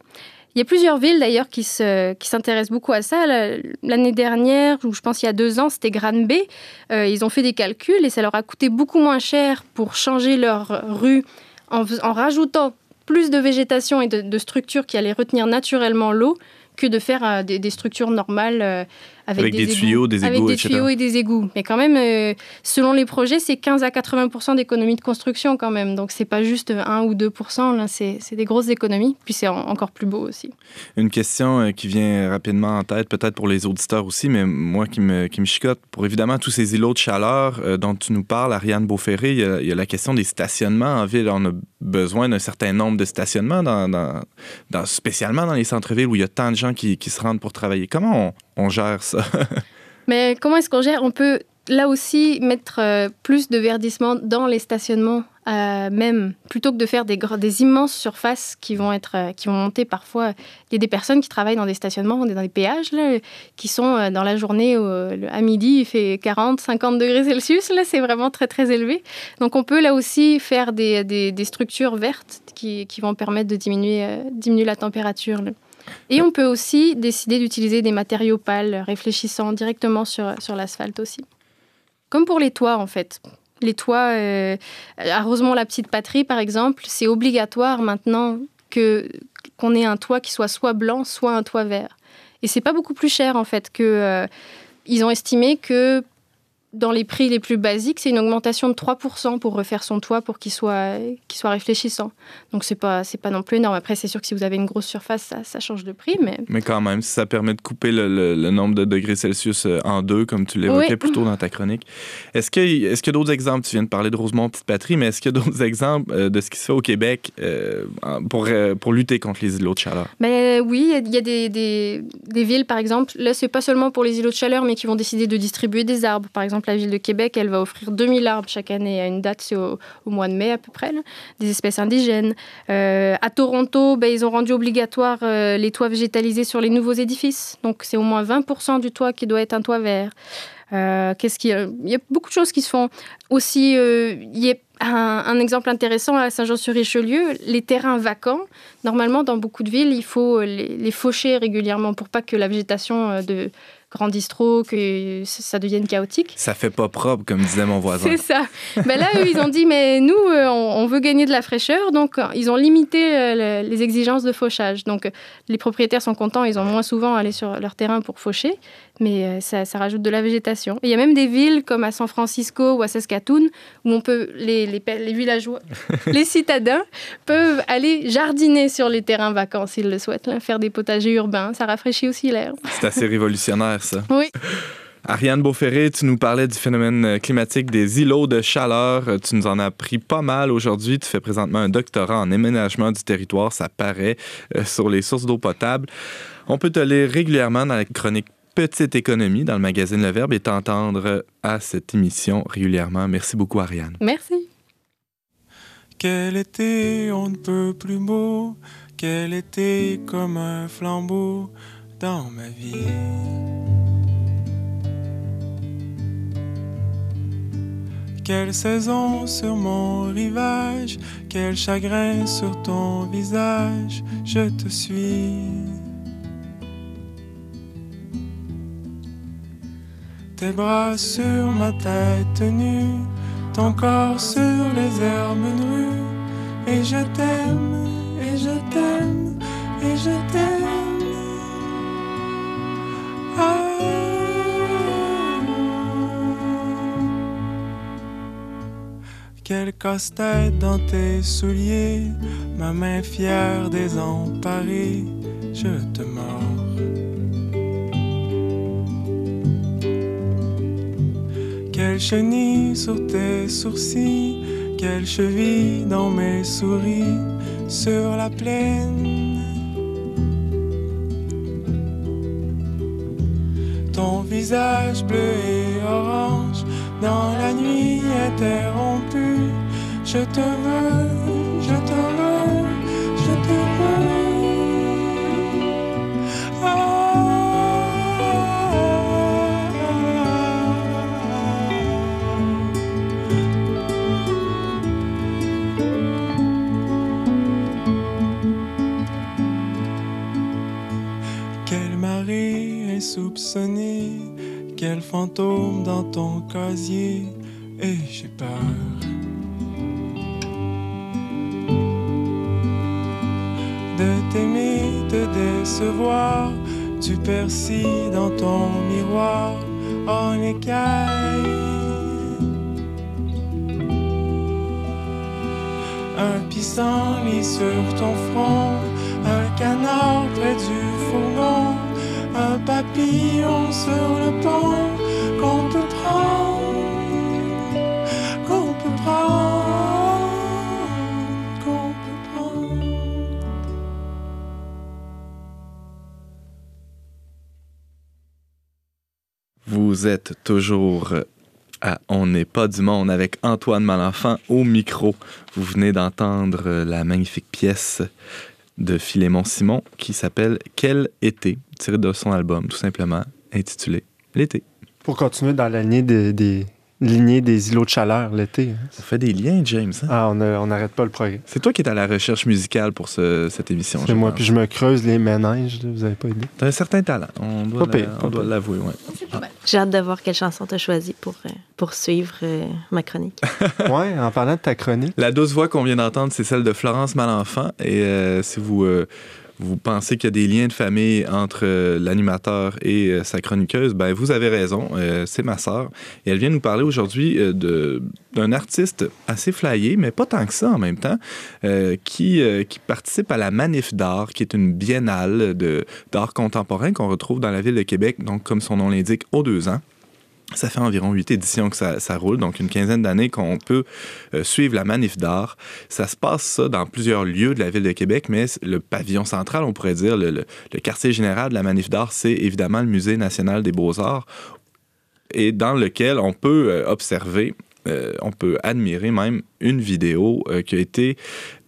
Il y a plusieurs villes, d'ailleurs, qui, se, qui s'intéressent beaucoup à ça. L'année dernière, ou je pense il y a deux ans, c'était Granby. Euh, ils ont fait des calculs et ça leur a coûté beaucoup moins cher pour changer leur rue en, en rajoutant plus de végétation et de, de structures qui allaient retenir naturellement l'eau que de faire euh, des, des structures normales euh, avec, avec des, des tuyaux, égouts, des égouts, avec des et cetera tuyaux et des égouts. Mais quand même, euh, selon les projets, c'est quinze à quatre-vingts pour cent d'économies de construction quand même. Donc, c'est pas juste un ou deux pour cent. Là, c'est, c'est des grosses économies. Puis, c'est en, encore plus beau aussi. Une question euh, qui vient rapidement en tête, peut-être pour les auditeurs aussi, mais moi qui me, qui me chicote, pour évidemment tous ces îlots de chaleur euh, dont tu nous parles, Ariane Beauferré, il y a, il y a la question des stationnements en ville. On a besoin d'un certain nombre de stationnements, dans, dans, dans, spécialement dans les centres-villes où il y a tant de gens qui, qui se rendent pour travailler. Comment on, on gère ça? Mais comment est-ce qu'on gère? On peut, là aussi, mettre euh, plus de verdissement dans les stationnements euh, même, plutôt que de faire des, gros, des immenses surfaces qui vont, être, euh, qui vont monter parfois. Il y a des personnes qui travaillent dans des stationnements, dans des péages, là, qui sont euh, dans la journée, euh, à midi, il fait quarante, cinquante degrés Celsius. Là, c'est vraiment très, très élevé. Donc, on peut là aussi faire des, des, des structures vertes qui, qui vont permettre de diminuer, euh, diminuer la température, là. Et on peut aussi décider d'utiliser des matériaux pâles réfléchissant directement sur, sur l'asphalte aussi. Comme pour les toits, en fait. Les toits, euh, à Rosemont-la-Petite-Patrie, par exemple, c'est obligatoire maintenant que, qu'on ait un toit qui soit soit blanc, soit un toit vert. Et c'est pas beaucoup plus cher, en fait, que... Euh, ils ont estimé que... Dans les prix les plus basiques, c'est une augmentation de trois pour cent pour refaire son toit pour qu'il soit, qu'il soit réfléchissant. Donc, c'est pas, c'est pas non plus énorme. Après, c'est sûr que si vous avez une grosse surface, ça, ça change de prix. Mais... mais quand même, ça permet de couper le, le, le nombre de degrés Celsius en deux, comme tu l'évoquais oui. plus tôt dans ta chronique. Est-ce que, est-ce qu'il y a d'autres exemples? Tu viens de parler de Rosemont-Petite-Patrie, mais est-ce qu'il y a d'autres exemples de ce qui se fait au Québec pour, pour lutter contre les îlots de chaleur? Ben, oui, il y a des, des, des villes, par exemple. Là, c'est pas seulement pour les îlots de chaleur, mais qui vont décider de distribuer des arbres, par exemple. La ville de Québec, elle va offrir deux mille arbres chaque année à une date, c'est au, au mois de mai à peu près, là, des espèces indigènes. Euh, à Toronto, ben, ils ont rendu obligatoire euh, les toits végétalisés sur les nouveaux édifices. Donc, c'est au moins vingt pour cent du toit qui doit être un toit vert. Euh, qu'est-ce qu'il y a? Il y a beaucoup de choses qui se font. Aussi, euh, il y a un, un exemple intéressant à Saint-Jean-sur-Richelieu, les terrains vacants. Normalement, dans beaucoup de villes, il faut les, les faucher régulièrement pour pas que la végétation euh, de... grandissent trop, que ça devienne chaotique. Ça fait pas propre, comme disait mon voisin. C'est ça. Ben là, eux, ils ont dit, mais nous, on veut gagner de la fraîcheur, donc ils ont limité les exigences de fauchage. Donc, les propriétaires sont contents, ils ont moins souvent à aller sur leur terrain pour faucher, mais ça, ça rajoute de la végétation. Et il y a même des villes, comme à San Francisco ou à Saskatoon, où on peut, les, les, les villageois, les citadins, peuvent aller jardiner sur les terrains vacants, s'ils le souhaitent, là, faire des potagers urbains, ça rafraîchit aussi l'air. C'est assez révolutionnaire. Ça. Oui. Ariane Beauferré, tu nous parlais du phénomène climatique des îlots de chaleur. Tu nous en as appris pas mal aujourd'hui. Tu fais présentement un doctorat en aménagement du territoire, ça paraît, euh, sur les sources d'eau potable. On peut te lire régulièrement dans la chronique Petite économie dans le magazine Le Verbe et t'entendre à cette émission régulièrement. Merci beaucoup, Ariane. Merci. Quel été on ne peut plus beau, quel été comme un flambeau dans ma vie. Quelle saison sur mon rivage, quel chagrin sur ton visage, je te suis. Tes bras sur ma tête nue, ton corps sur les herbes nues, et je t'aime, et je t'aime, et je t'aime. Quel casse-tête dans tes souliers, ma main fière désemparée, je te mords. Quelle chenille sur tes sourcils, quelle cheville dans mes souris, sur la plaine. Ton visage bleu et orange, dans la nuit interrompue, je te veux, je te veux, je te veux. Ah, ah, ah. Quelle marée insoupçonnée, quel fantôme dans ton casier, et j'ai peur. De t'aimer, de décevoir, tu persilles dans ton miroir en écaille. Un pissenlit sur ton front, un canard près du fourgon, un papillon sur le pont qu'on peut prendre, qu'on peut prendre. Vous êtes toujours à On n'est pas du monde avec Antoine Malenfant au micro. Vous venez d'entendre la magnifique pièce de Philémon Simon qui s'appelle « Quel été », tirée de son album, tout simplement, intitulé « L'été ». Pour continuer dans la lignée des, des, lignée des îlots de chaleur, l'été. Hein? Ça fait des liens, James. Hein? Ah, on n'arrête pas le progrès. C'est toi qui es à la recherche musicale pour ce, cette émission. C'est moi, puis je me creuse les méninges, vous n'avez pas idée. T'as un certain talent, on doit, la, pire, on doit l'avouer. Ouais. Ah. J'ai hâte de voir quelle chanson t'as choisie pour, euh, pour suivre euh, ma chronique. Ouais, en parlant de ta chronique. La douce voix qu'on vient d'entendre, c'est celle de Florence Malenfant. Et euh, si vous... Euh, vous pensez qu'il y a des liens de famille entre euh, l'animateur et euh, sa chroniqueuse, ben vous avez raison, euh, c'est ma sœur. Et elle vient nous parler aujourd'hui euh, de, d'un artiste assez flyé, mais pas tant que ça en même temps, euh, qui, euh, qui participe à la Manif d'art, qui est une biennale de, d'art contemporain qu'on retrouve dans la ville de Québec, donc comme son nom l'indique, aux deux ans. Ça fait environ huit éditions que ça, ça roule, donc une quinzaine d'années qu'on peut euh, suivre la Manif d'art. Ça se passe ça dans plusieurs lieux de la ville de Québec, mais le pavillon central, on pourrait dire, le, le, le quartier général de la Manif d'art, c'est évidemment le Musée national des beaux-arts, et dans lequel on peut euh, observer, euh, on peut admirer même une vidéo euh, qui a été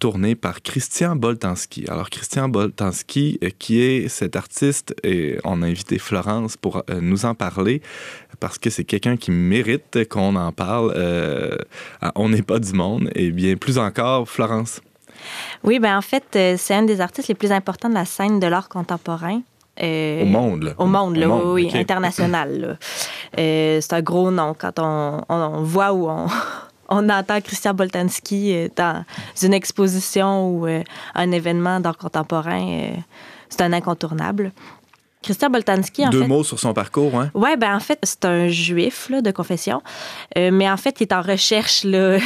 tournée par Christian Boltanski. Alors Christian Boltanski, euh, qui est cet artiste, et on a invité Florence pour euh, nous en parler, parce que c'est quelqu'un qui mérite qu'on en parle. Euh, on n'est pas du monde. Et bien, plus encore, Florence. Oui, bien, en fait, euh, c'est un des artistes les plus importants de la scène de l'art contemporain. Euh, au monde, là. Au monde, là, au monde, oui, okay. International. Là. Euh, c'est un gros nom quand on, on, on voit ou on, on entend Christian Boltanski dans une exposition ou euh, un événement d'art contemporain. Euh, c'est un incontournable. Christian Boltanski, en fait... Deux mots sur son parcours, hein? Oui, bien, en fait, c'est un juif, là, de confession. Euh, mais en fait, il est en recherche, là,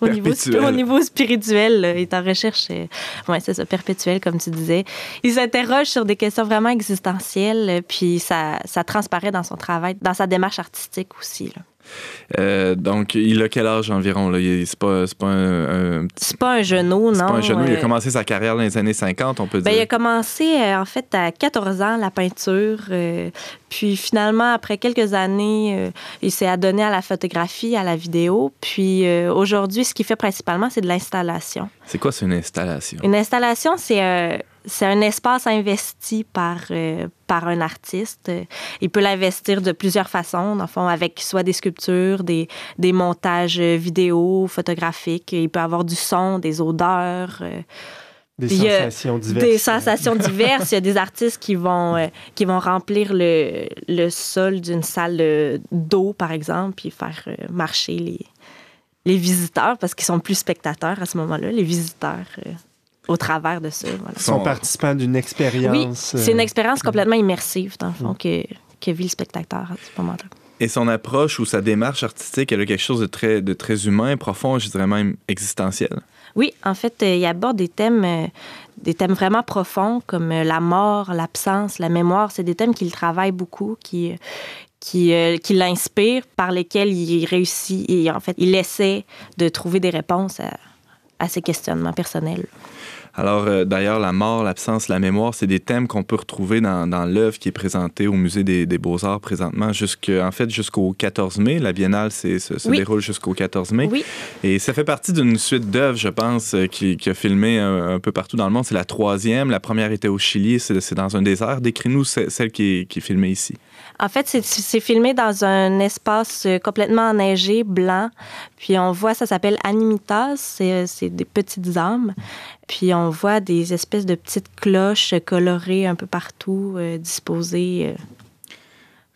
au, niveau, au niveau spirituel. Là, il est en recherche, euh, oui, c'est ça, perpétuelle, comme tu disais. Il s'interroge sur des questions vraiment existentielles, puis ça, ça transparaît dans son travail, dans sa démarche artistique aussi, là. Euh, donc, il a quel âge environ? Là? Il, c'est, pas, c'est pas un... un petit... C'est pas un genou, non. C'est pas un genou. Il a commencé sa carrière dans les années cinquante, on peut dire. Ben, il a commencé, euh, en fait, à quatorze ans, la peinture. Euh, puis finalement, après quelques années, euh, il s'est adonné à la photographie, à la vidéo. Puis euh, aujourd'hui, ce qu'il fait principalement, c'est de l'installation. C'est quoi, c'est une installation? Une installation, c'est... Euh, C'est un espace investi par, euh, par un artiste. Il peut l'investir de plusieurs façons, dans le fond, avec soit des sculptures, des, des montages vidéo, photographiques. Il peut avoir du son, des odeurs... Euh Des sensations diverses. Des sensations diverses. Il y a des artistes qui vont, euh, qui vont remplir le, le sol d'une salle d'eau, par exemple, puis faire euh, marcher les, les visiteurs, parce qu'ils sont plus spectateurs à ce moment-là, les visiteurs... Euh, au travers de ça. Voilà. Ils sont participants d'une expérience. Oui, c'est une expérience complètement immersive, dans le fond, que, que vit le spectateur à ce moment-là. Et son approche ou sa démarche artistique, elle a quelque chose de très, de très humain, profond, je dirais même existentiel. Oui, en fait, il aborde des thèmes, des thèmes vraiment profonds, comme la mort, l'absence, la mémoire. C'est des thèmes qu'il travaille beaucoup, qui... qui, euh, qui l'inspirent, par lesquels il réussit et en fait, il essaie de trouver des réponses à, à ses questionnements personnels. Alors, euh, d'ailleurs, la mort, l'absence, la mémoire, c'est des thèmes qu'on peut retrouver dans, dans l'œuvre qui est présentée au Musée des, des Beaux-Arts présentement, jusqu'en en fait, jusqu'au quatorze mai. La Biennale c'est, se, se oui. déroule jusqu'au quatorze mai. Oui. Et ça fait partie d'une suite d'œuvres, je pense, qui, qui a filmé un, un peu partout dans le monde. C'est la troisième. La première était au Chili. C'est, c'est dans un désert. Décris-nous celle qui est, qui est filmée ici. En fait, c'est, c'est filmé dans un espace complètement enneigé, blanc. Puis on voit, ça s'appelle animitas, c'est, c'est des petites âmes. Puis on voit des espèces de petites cloches colorées un peu partout, euh, disposées... Euh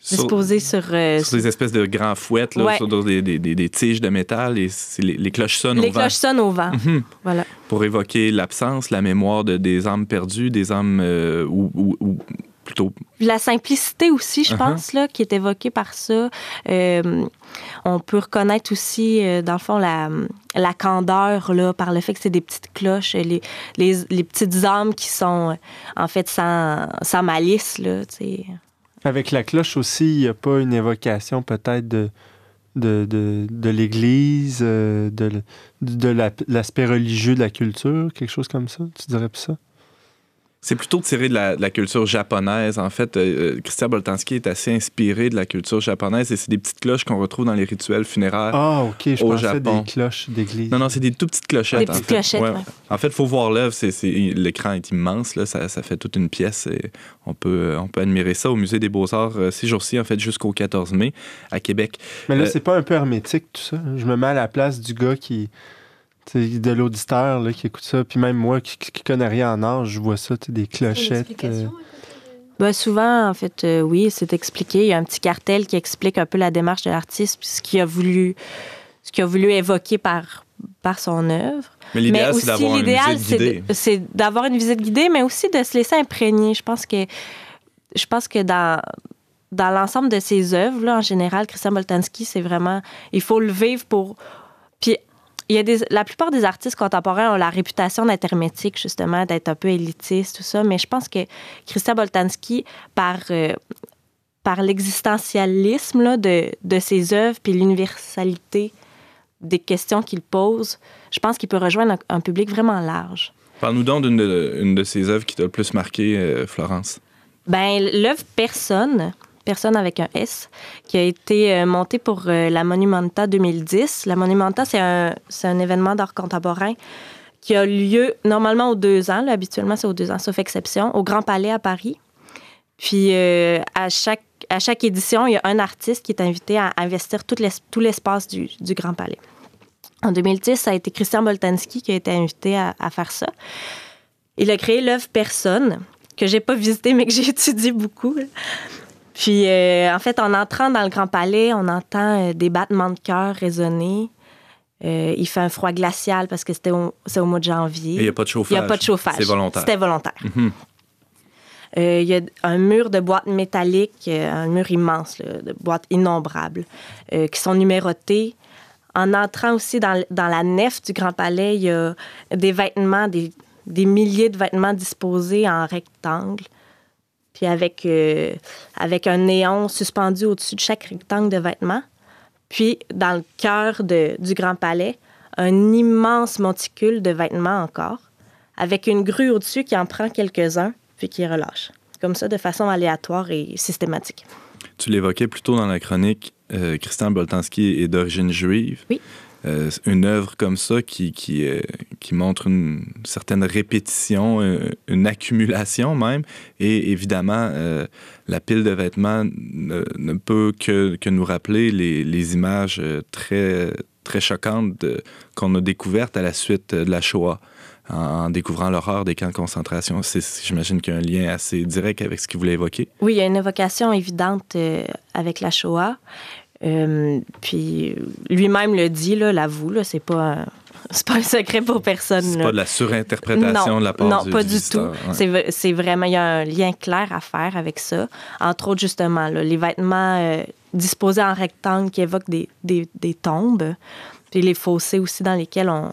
Disposé sur, sur, euh, sur des espèces de grands fouets, là, ouais. sur des, des, des, des tiges de métal, et c'est les, les cloches sonnent les au vent. Les cloches sonnent au vent, mm-hmm. voilà. Pour évoquer l'absence, la mémoire de, des âmes perdues, des âmes euh, ou, ou, ou plutôt... La simplicité aussi, je uh-huh. pense, là, qui est évoquée par ça. Euh, on peut reconnaître aussi, euh, dans le fond, la, la candeur là, par le fait que c'est des petites cloches, les, les, les petites âmes qui sont, en fait, sans, sans malice, là, tu sais... Avec la cloche aussi, il n'y a pas une évocation peut-être de, de, de, de l'Église, de, de la, l'aspect religieux de la culture, quelque chose comme ça? Tu dirais plus ça? C'est plutôt tiré de la, de la culture japonaise. En fait, euh, Christian Boltanski est assez inspiré de la culture japonaise et c'est des petites cloches qu'on retrouve dans les rituels funéraires Ah, OK, je pensais Japon. Des cloches d'église. Non, non, c'est des tout petites clochettes. Des petites fait. clochettes, ouais. Ouais. En fait, il faut voir l'œuvre. C'est, c'est, l'écran est immense, là, ça, ça fait toute une pièce. Et on, peut, on peut admirer ça au Musée des Beaux-Arts euh, ces jours-ci, en fait, jusqu'au quatorze mai, à Québec. Mais là, euh, c'est pas un peu hermétique, tout ça? Je me mets à la place du gars qui... de l'auditeur là, qui écoute ça, puis même moi qui, qui connais rien en art, je vois ça, des clochettes. Euh... Ben souvent, en fait, euh, oui, c'est expliqué. Il y a un petit cartel qui explique un peu la démarche de l'artiste, puis ce qu'il a voulu, ce qu'il a voulu évoquer par, par son œuvre. Mais l'idéal, mais aussi, c'est d'avoir l'idéal, une visite guidée. C'est, c'est d'avoir une visite guidée, mais aussi de se laisser imprégner. Je pense que, je pense que dans... dans l'ensemble de ses œuvres, là, en général, Christian Boltanski, c'est vraiment... Il faut le vivre pour... Puis, Il y a des, la plupart des artistes contemporains ont la réputation d'être hermétique, justement, d'être un peu élitiste, tout ça. Mais je pense que Christian Boltanski, par, euh, par l'existentialisme là, de, de ses œuvres puis l'universalité des questions qu'il pose, je pense qu'il peut rejoindre un, un public vraiment large. Parle-nous donc d'une de, une de ses œuvres qui t'a le plus marqué, euh, Florence. Bien, l'œuvre Personne... Personne avec un S, qui a été montée pour la Monumenta deux mille dix. La Monumenta, c'est un, c'est un événement d'art contemporain qui a lieu normalement aux deux ans. Là, habituellement, c'est aux deux ans, sauf exception, au Grand Palais à Paris. Puis, euh, à, chaque, à chaque édition, il y a un artiste qui est invité à investir tout, l'es, tout l'espace du, du Grand Palais. En deux mille dix, ça a été Christian Boltanski qui a été invité à, à faire ça. Il a créé l'œuvre Personne, que j'ai pas visitée, mais que j'ai étudiée beaucoup. Là. Puis, euh, en fait, en entrant dans le Grand Palais, on entend euh, des battements de cœur résonner. Euh, il fait un froid glacial parce que c'était au, c'est au mois de janvier. Et il n'y a pas de chauffage. Il n'y a pas de chauffage. C'est volontaire. C'était volontaire. Mm-hmm. Euh, il y a un mur de boîtes métalliques, euh, un mur immense, là, de boîtes innombrables, euh, qui sont numérotées. En entrant aussi dans, dans la nef du Grand Palais, il y a des vêtements, des, des milliers de vêtements disposés en rectangle. Puis avec, euh, avec un néon suspendu au-dessus de chaque rectangle de vêtements. Puis, dans le cœur de, du Grand Palais, un immense monticule de vêtements encore, avec une grue au-dessus qui en prend quelques-uns, puis qui relâche. Comme ça, de façon aléatoire et systématique. Tu l'évoquais plus tôt dans la chronique, euh, Christian Boltanski est d'origine juive. Oui. Euh, une œuvre comme ça qui, qui, euh, qui montre une certaine répétition, une, une accumulation même. Et évidemment, euh, la pile de vêtements ne, ne peut que, que nous rappeler les, les images très, très choquantes de, qu'on a découvertes à la suite de la Shoah, en, en découvrant l'horreur des camps de concentration. C'est, j'imagine qu'il y a un lien assez direct avec ce qu'il voulait évoquer. Oui, il y a une évocation évidente euh, avec la Shoah. Euh, puis lui-même le dit, là, l'avoue, là, c'est pas un, c'est pas un secret pour personne. C'est là. Pas de la surinterprétation non, de la part non, du Non, pas du tout. Ouais. C'est, c'est vraiment, il y a un lien clair à faire avec ça. Entre autres, justement, là, les vêtements euh, disposés en rectangle qui évoquent des, des, des tombes, puis les fossés aussi dans lesquels on,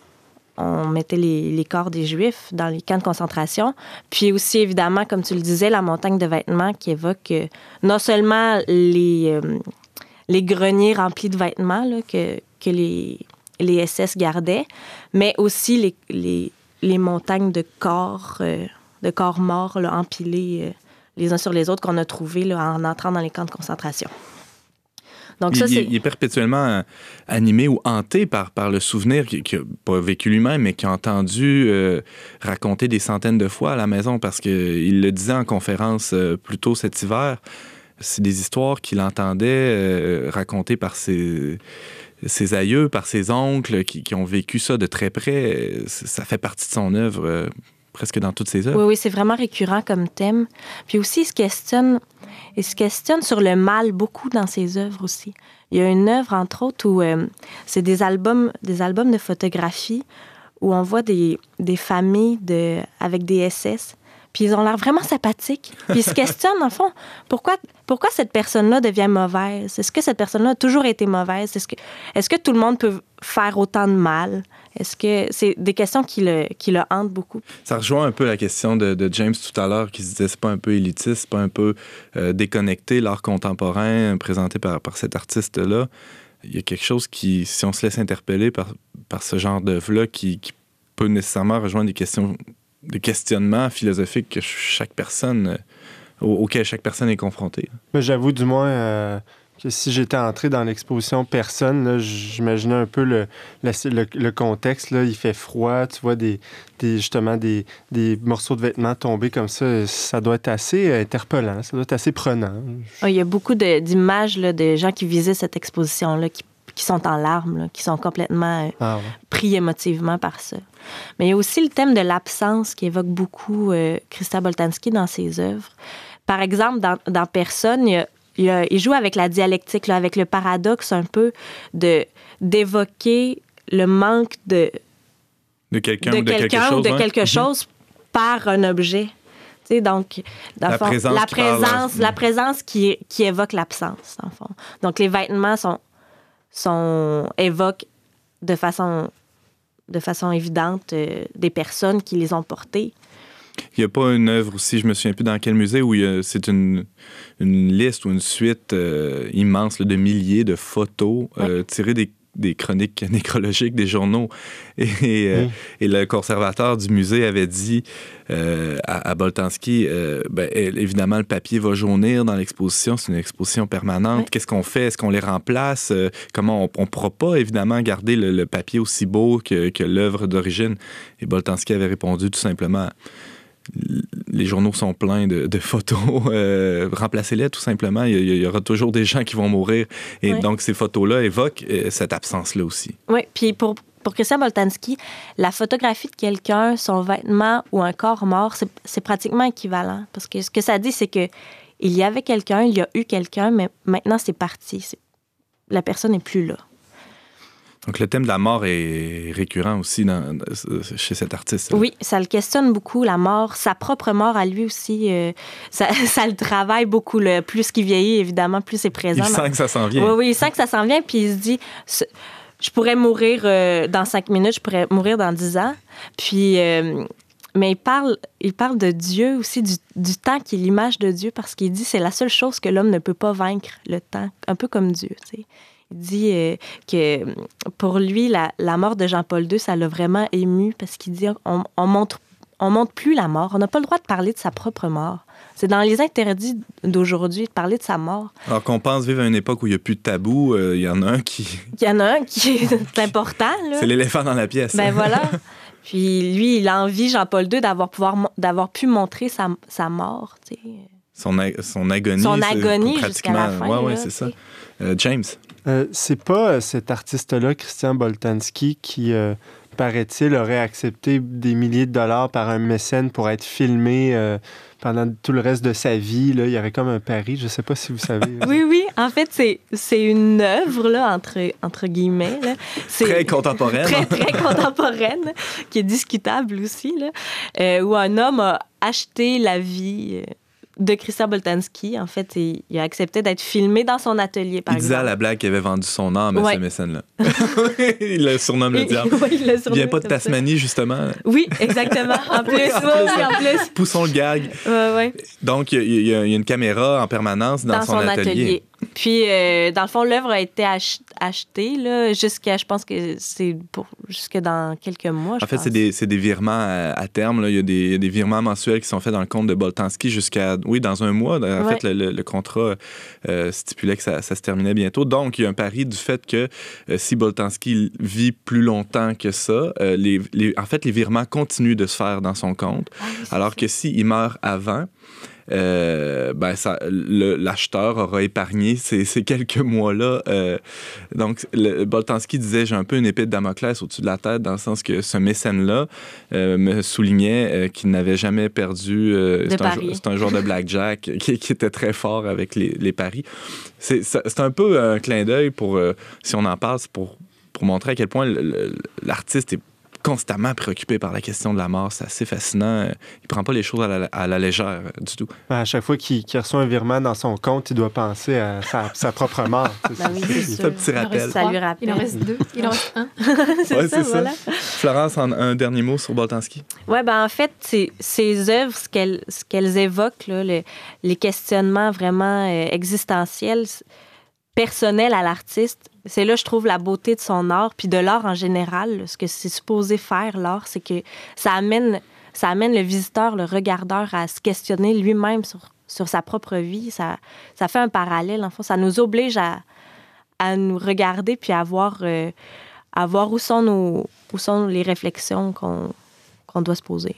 on mettait les, les corps des Juifs dans les camps de concentration. Puis aussi, évidemment, comme tu le disais, la montagne de vêtements qui évoque euh, non seulement les, euh, les greniers remplis de vêtements là, que, que les, les S S gardaient, mais aussi les, les, les montagnes de corps, euh, de corps morts là, empilés euh, les uns sur les autres qu'on a trouvés là, en entrant dans les camps de concentration. Donc ça, il, c'est... il est perpétuellement animé ou hanté par, par le souvenir qu'il n'a pas vécu lui-même, mais qu'il a entendu euh, raconter des centaines de fois à la maison, parce qu'il le disait en conférence euh, plus tôt cet hiver. C'est des histoires qu'il entendait euh, racontées par ses, ses aïeux, par ses oncles, qui, qui ont vécu ça de très près. Ça fait partie de son œuvre, euh, presque dans toutes ses œuvres. Oui, oui, c'est vraiment récurrent comme thème. Puis aussi, il se questionne... Il se questionne sur le mal beaucoup dans ses œuvres aussi. Il y a une œuvre, entre autres, où euh, c'est des albums, des albums de photographies où on voit des, des familles de, avec des S S. Puis ils ont l'air vraiment sympathiques. Puis ils se questionnent, en fond, pourquoi, pourquoi cette personne-là devient mauvaise? Est-ce que cette personne-là a toujours été mauvaise? Est-ce que, est-ce que tout le monde peut faire autant de mal? Est-ce que c'est des questions qui le, qui le hantent beaucoup? Ça rejoint un peu la question de, de James tout à l'heure, qui se disait c'est pas un peu élitiste, c'est pas un peu euh, déconnecté, l'art contemporain présenté par, par cet artiste-là. Il y a quelque chose qui, si on se laisse interpeller par, par ce genre d'œuvre-là, qui, qui peut nécessairement rejoindre des questions... de questionnement philosophique que chaque personne, euh, auquel chaque personne est confrontée. Mais j'avoue du moins euh, que si j'étais entré dans l'exposition personne, là, j'imaginais un peu le, le, le, le contexte. Là, il fait froid, tu vois des, des, justement des, des morceaux de vêtements tombés comme ça. Ça doit être assez interpellant, ça doit être assez prenant. Oh, il y a beaucoup de, d'images là, de gens qui visaient cette exposition-là, qui qui sont en larmes, là, qui sont complètement euh, ah ouais. pris émotivement par ça. Mais il y a aussi le thème de l'absence qui évoque beaucoup euh, Christian Boltanski dans ses œuvres. Par exemple, dans, dans Personne, il, il, il joue avec la dialectique, là, avec le paradoxe un peu de, d'évoquer le manque de, de quelqu'un de ou de quelqu'un quelque chose, ou de hein? quelque chose par un objet. Tu sais, donc, dans la, fond, présence la, présence, la présence qui, qui évoque l'absence, en fond. Donc, les vêtements sont... Sont, évoquent de façon, de façon évidente euh, des personnes qui les ont portées. Il n'y a pas une œuvre aussi, je me souviens plus dans quel musée, où il y a, c'est une, une liste ou une suite euh, immense là, de milliers de photos euh, ouais. tirées des, des chroniques nécrologiques, des journaux. Et, et, euh, mmh. et le conservateur du musée avait dit euh, à, à Boltanski, euh, ben, évidemment, le papier va jaunir dans l'exposition, c'est une exposition permanente. Oui. Qu'est-ce qu'on fait? Est-ce qu'on les remplace? Euh, comment on ne pourra pas, évidemment, garder le, le papier aussi beau que, que l'œuvre d'origine? Et Boltanski avait répondu tout simplement, les journaux sont pleins de, de photos, euh, remplacez-les tout simplement, il y, il y aura toujours des gens qui vont mourir. Et oui. donc, ces photos-là évoquent euh, cette absence-là aussi. Oui, puis pour... Pour Christian Boltanski, la photographie de quelqu'un, son vêtement ou un corps mort, c'est, c'est pratiquement équivalent. Parce que ce que ça dit, c'est qu'il y avait quelqu'un, il y a eu quelqu'un, mais maintenant, c'est parti. C'est... La personne n'est plus là. Donc, le thème de la mort est récurrent aussi dans, chez cet artiste. Oui, ça le questionne beaucoup, la mort. Sa propre mort à lui aussi, euh, ça, ça le travaille beaucoup. Là. Plus qu'il vieillit, évidemment, plus c'est présent. Il sent que ça s'en vient. Oui, oui, il sent que ça s'en vient, puis il se dit... Ce... Je pourrais mourir euh, dans cinq minutes, je pourrais mourir dans dix ans. Puis, euh, mais il parle, il parle de Dieu aussi, du, du temps qui est l'image de Dieu, parce qu'il dit que c'est la seule chose que l'homme ne peut pas vaincre, le temps, un peu comme Dieu. Tu sais. Il dit euh, que pour lui, la, la mort de Jean-Paul deux, ça l'a vraiment ému, parce qu'il dit on, on montre, on montre plus la mort, on n'a pas le droit de parler de sa propre mort. C'est dans les interdits d'aujourd'hui de parler de sa mort. Alors qu'on pense vivre à une époque où il n'y a plus de tabou, il euh, y en a un qui... Il y en a un qui est important. Là. C'est l'éléphant dans la pièce. Ben voilà. Puis lui, il envie Jean-Paul deux d'avoir, pouvoir, d'avoir pu montrer sa, sa mort. T'sais. Son, ag- son agonie. Son agonie jusqu'à la fin. Oui, ouais, c'est t'sais. ça. Euh, James? Euh, c'est pas euh, cet artiste-là, Christian Boltanski, qui... Euh... paraît-il, aurait accepté des milliers de dollars par un mécène pour être filmé euh, pendant tout le reste de sa vie. Là. Il y aurait comme un pari, je ne sais pas si vous savez. oui, oui, en fait, c'est, c'est une œuvre, là, entre, entre guillemets. Là. C'est très contemporaine. Très, très contemporaine, qui est discutable aussi, là, euh, où un homme a acheté la vie... Euh, de Christian Boltanski, en fait, et il a accepté d'être filmé dans son atelier, par il exemple. Il disait à la blague qu'il avait vendu son âme à ouais. ce mécène-là. Il le surnomme le diable. Ouais, il, il vient pas de Tasmanie, ça. justement. Oui, exactement. En plus, oui, en, plus en plus. Poussons le gag. Ouais, ouais. Donc, il y, y, y a une caméra en permanence dans, dans son, son atelier. atelier. Puis, euh, dans le fond, l'œuvre a été ach- achetée, là, jusqu'à, je pense que c'est pour, jusque dans quelques mois, je En fait, pense. C'est, des, c'est des virements à, à terme, là. Il y a des, il y a des virements mensuels qui sont faits dans le compte de Boltanski jusqu'à, oui, dans un mois. En ouais. fait, le, le, le contrat euh, stipulait que ça, ça se terminait bientôt. Donc, il y a un pari du fait que euh, si Boltanski vit plus longtemps que ça, euh, les, les, en fait, les virements continuent de se faire dans son compte. Ah, oui, alors que s'il meurt avant... Euh, ben ça, le, l'acheteur aura épargné ces, ces quelques mois-là. Euh, donc, le, Boltanski disait, j'ai un peu une épée de Damoclès au-dessus de la tête, dans le sens que ce mécène-là euh, me soulignait euh, qu'il n'avait jamais perdu... Euh, c'est, un, c'est un joueur de blackjack qui, qui était très fort avec les, les paris. C'est, ça, c'est un peu un clin d'œil pour... Euh, si on en parle, c'est pour, pour montrer à quel point le, le, l'artiste est constamment préoccupé par la question de la mort. C'est assez fascinant. Il prend pas les choses à la, à la légère du tout. À chaque fois qu'il, qu'il reçoit un virement dans son compte, il doit penser à sa, sa propre mort. C'est, ben oui, c'est, c'est, c'est un petit rappel. Ça lui rappelle. Il en reste deux. Il en reste un. c'est ouais, ça, c'est voilà. Ça. Florence, en, un dernier mot sur Boltanski? Oui, ben en fait, ces œuvres, ce qu'elles, ce qu'elles évoquent, là, le, les questionnements vraiment euh, existentiels, personnels à l'artiste, c'est là, je trouve, la beauté de son art, puis de l'art en général. Ce que c'est supposé faire, l'art, c'est que ça amène, ça amène le visiteur, le regardeur, à se questionner lui-même sur, sur sa propre vie. Ça, ça fait un parallèle, en fait. Ça nous oblige à, à nous regarder, puis à voir, euh, à voir où sont nos, où sont les réflexions qu'on, qu'on doit se poser.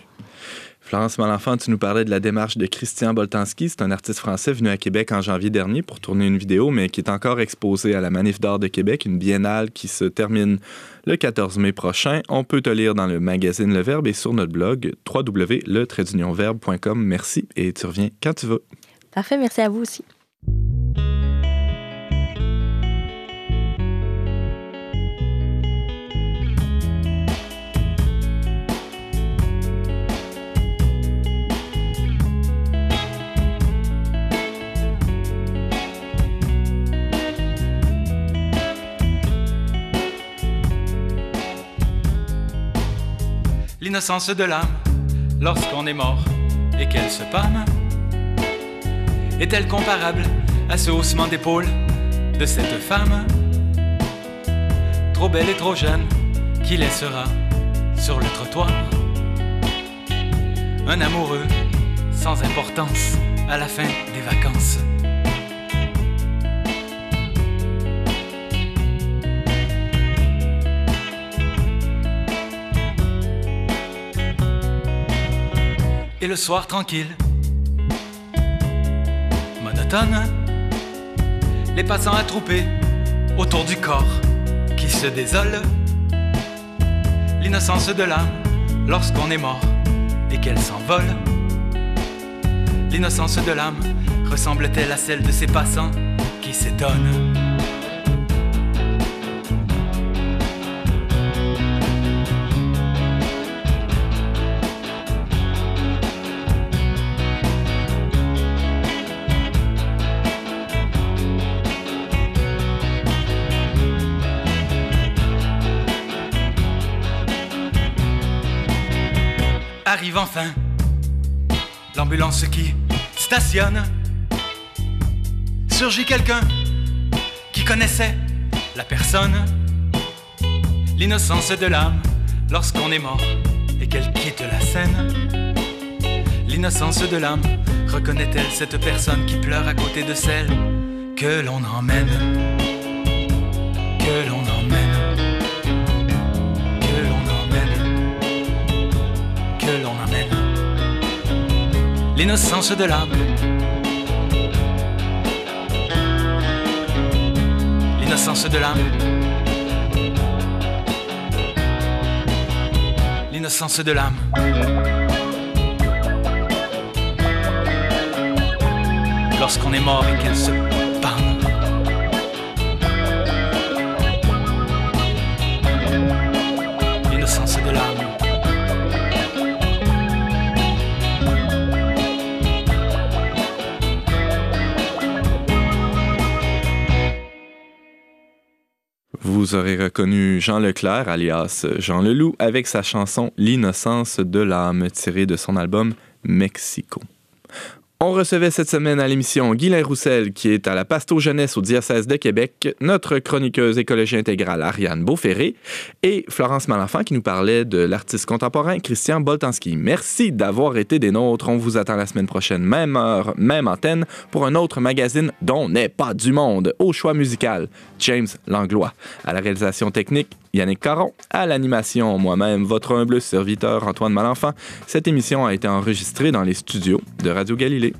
Florence Malenfant, tu nous parlais de la démarche de Christian Boltanski. C'est un artiste français venu à Québec en janvier dernier pour tourner une vidéo, mais qui est encore exposé à la Manif d'art de Québec, une biennale qui se termine le quatorze mai prochain. On peut te lire dans le magazine Le Verbe et sur notre blog double-vé double-vé double-vé point le tiret d'union verbe point com. Merci et tu reviens quand tu veux. Parfait, merci à vous aussi. L'innocence de l'âme, lorsqu'on est mort et qu'elle se pâme, est-elle comparable à ce haussement d'épaule de cette femme, trop belle et trop jeune, qui laissera sur le trottoir un amoureux sans importance à la fin des vacances? Et le soir tranquille, monotone, les passants attroupés autour du corps qui se désole. L'innocence de l'âme lorsqu'on est mort et qu'elle s'envole. L'innocence de l'âme ressemble-t-elle à celle de ces passants qui s'étonnent? Arrive enfin l'ambulance qui stationne. Surgit quelqu'un qui connaissait la personne. L'innocence de l'âme lorsqu'on est mort et qu'elle quitte la scène. L'innocence de l'âme reconnaît-elle cette personne qui pleure à côté de celle que l'on emmène? Que l'on emmène? L'innocence de l'âme, l'innocence de l'âme, l'innocence de l'âme, lorsqu'on est mort et qu'elle se parle. L'innocence de l'âme. vous aurez reconnu Jean Leclerc, alias Jean Leloup, avec sa chanson « L'innocence de l'âme » tirée de son album « Mexico ». On recevait cette semaine à l'émission Guylain Roussel, qui est à la Pasto Jeunesse au diocèse de Québec, notre chroniqueuse écologie intégrale Ariane Beauferré et Florence Malenfant, qui nous parlait de l'artiste contemporain Christian Boltanski. Merci d'avoir été des nôtres. On vous attend la semaine prochaine, même heure, même antenne, pour un autre magazine dont n'est pas du monde. Au choix musical, James Langlois. À la réalisation technique, Yannick Caron. À l'animation, moi-même, votre humble serviteur Antoine Malenfant. Cette émission a été enregistrée dans les studios de Radio Galilée.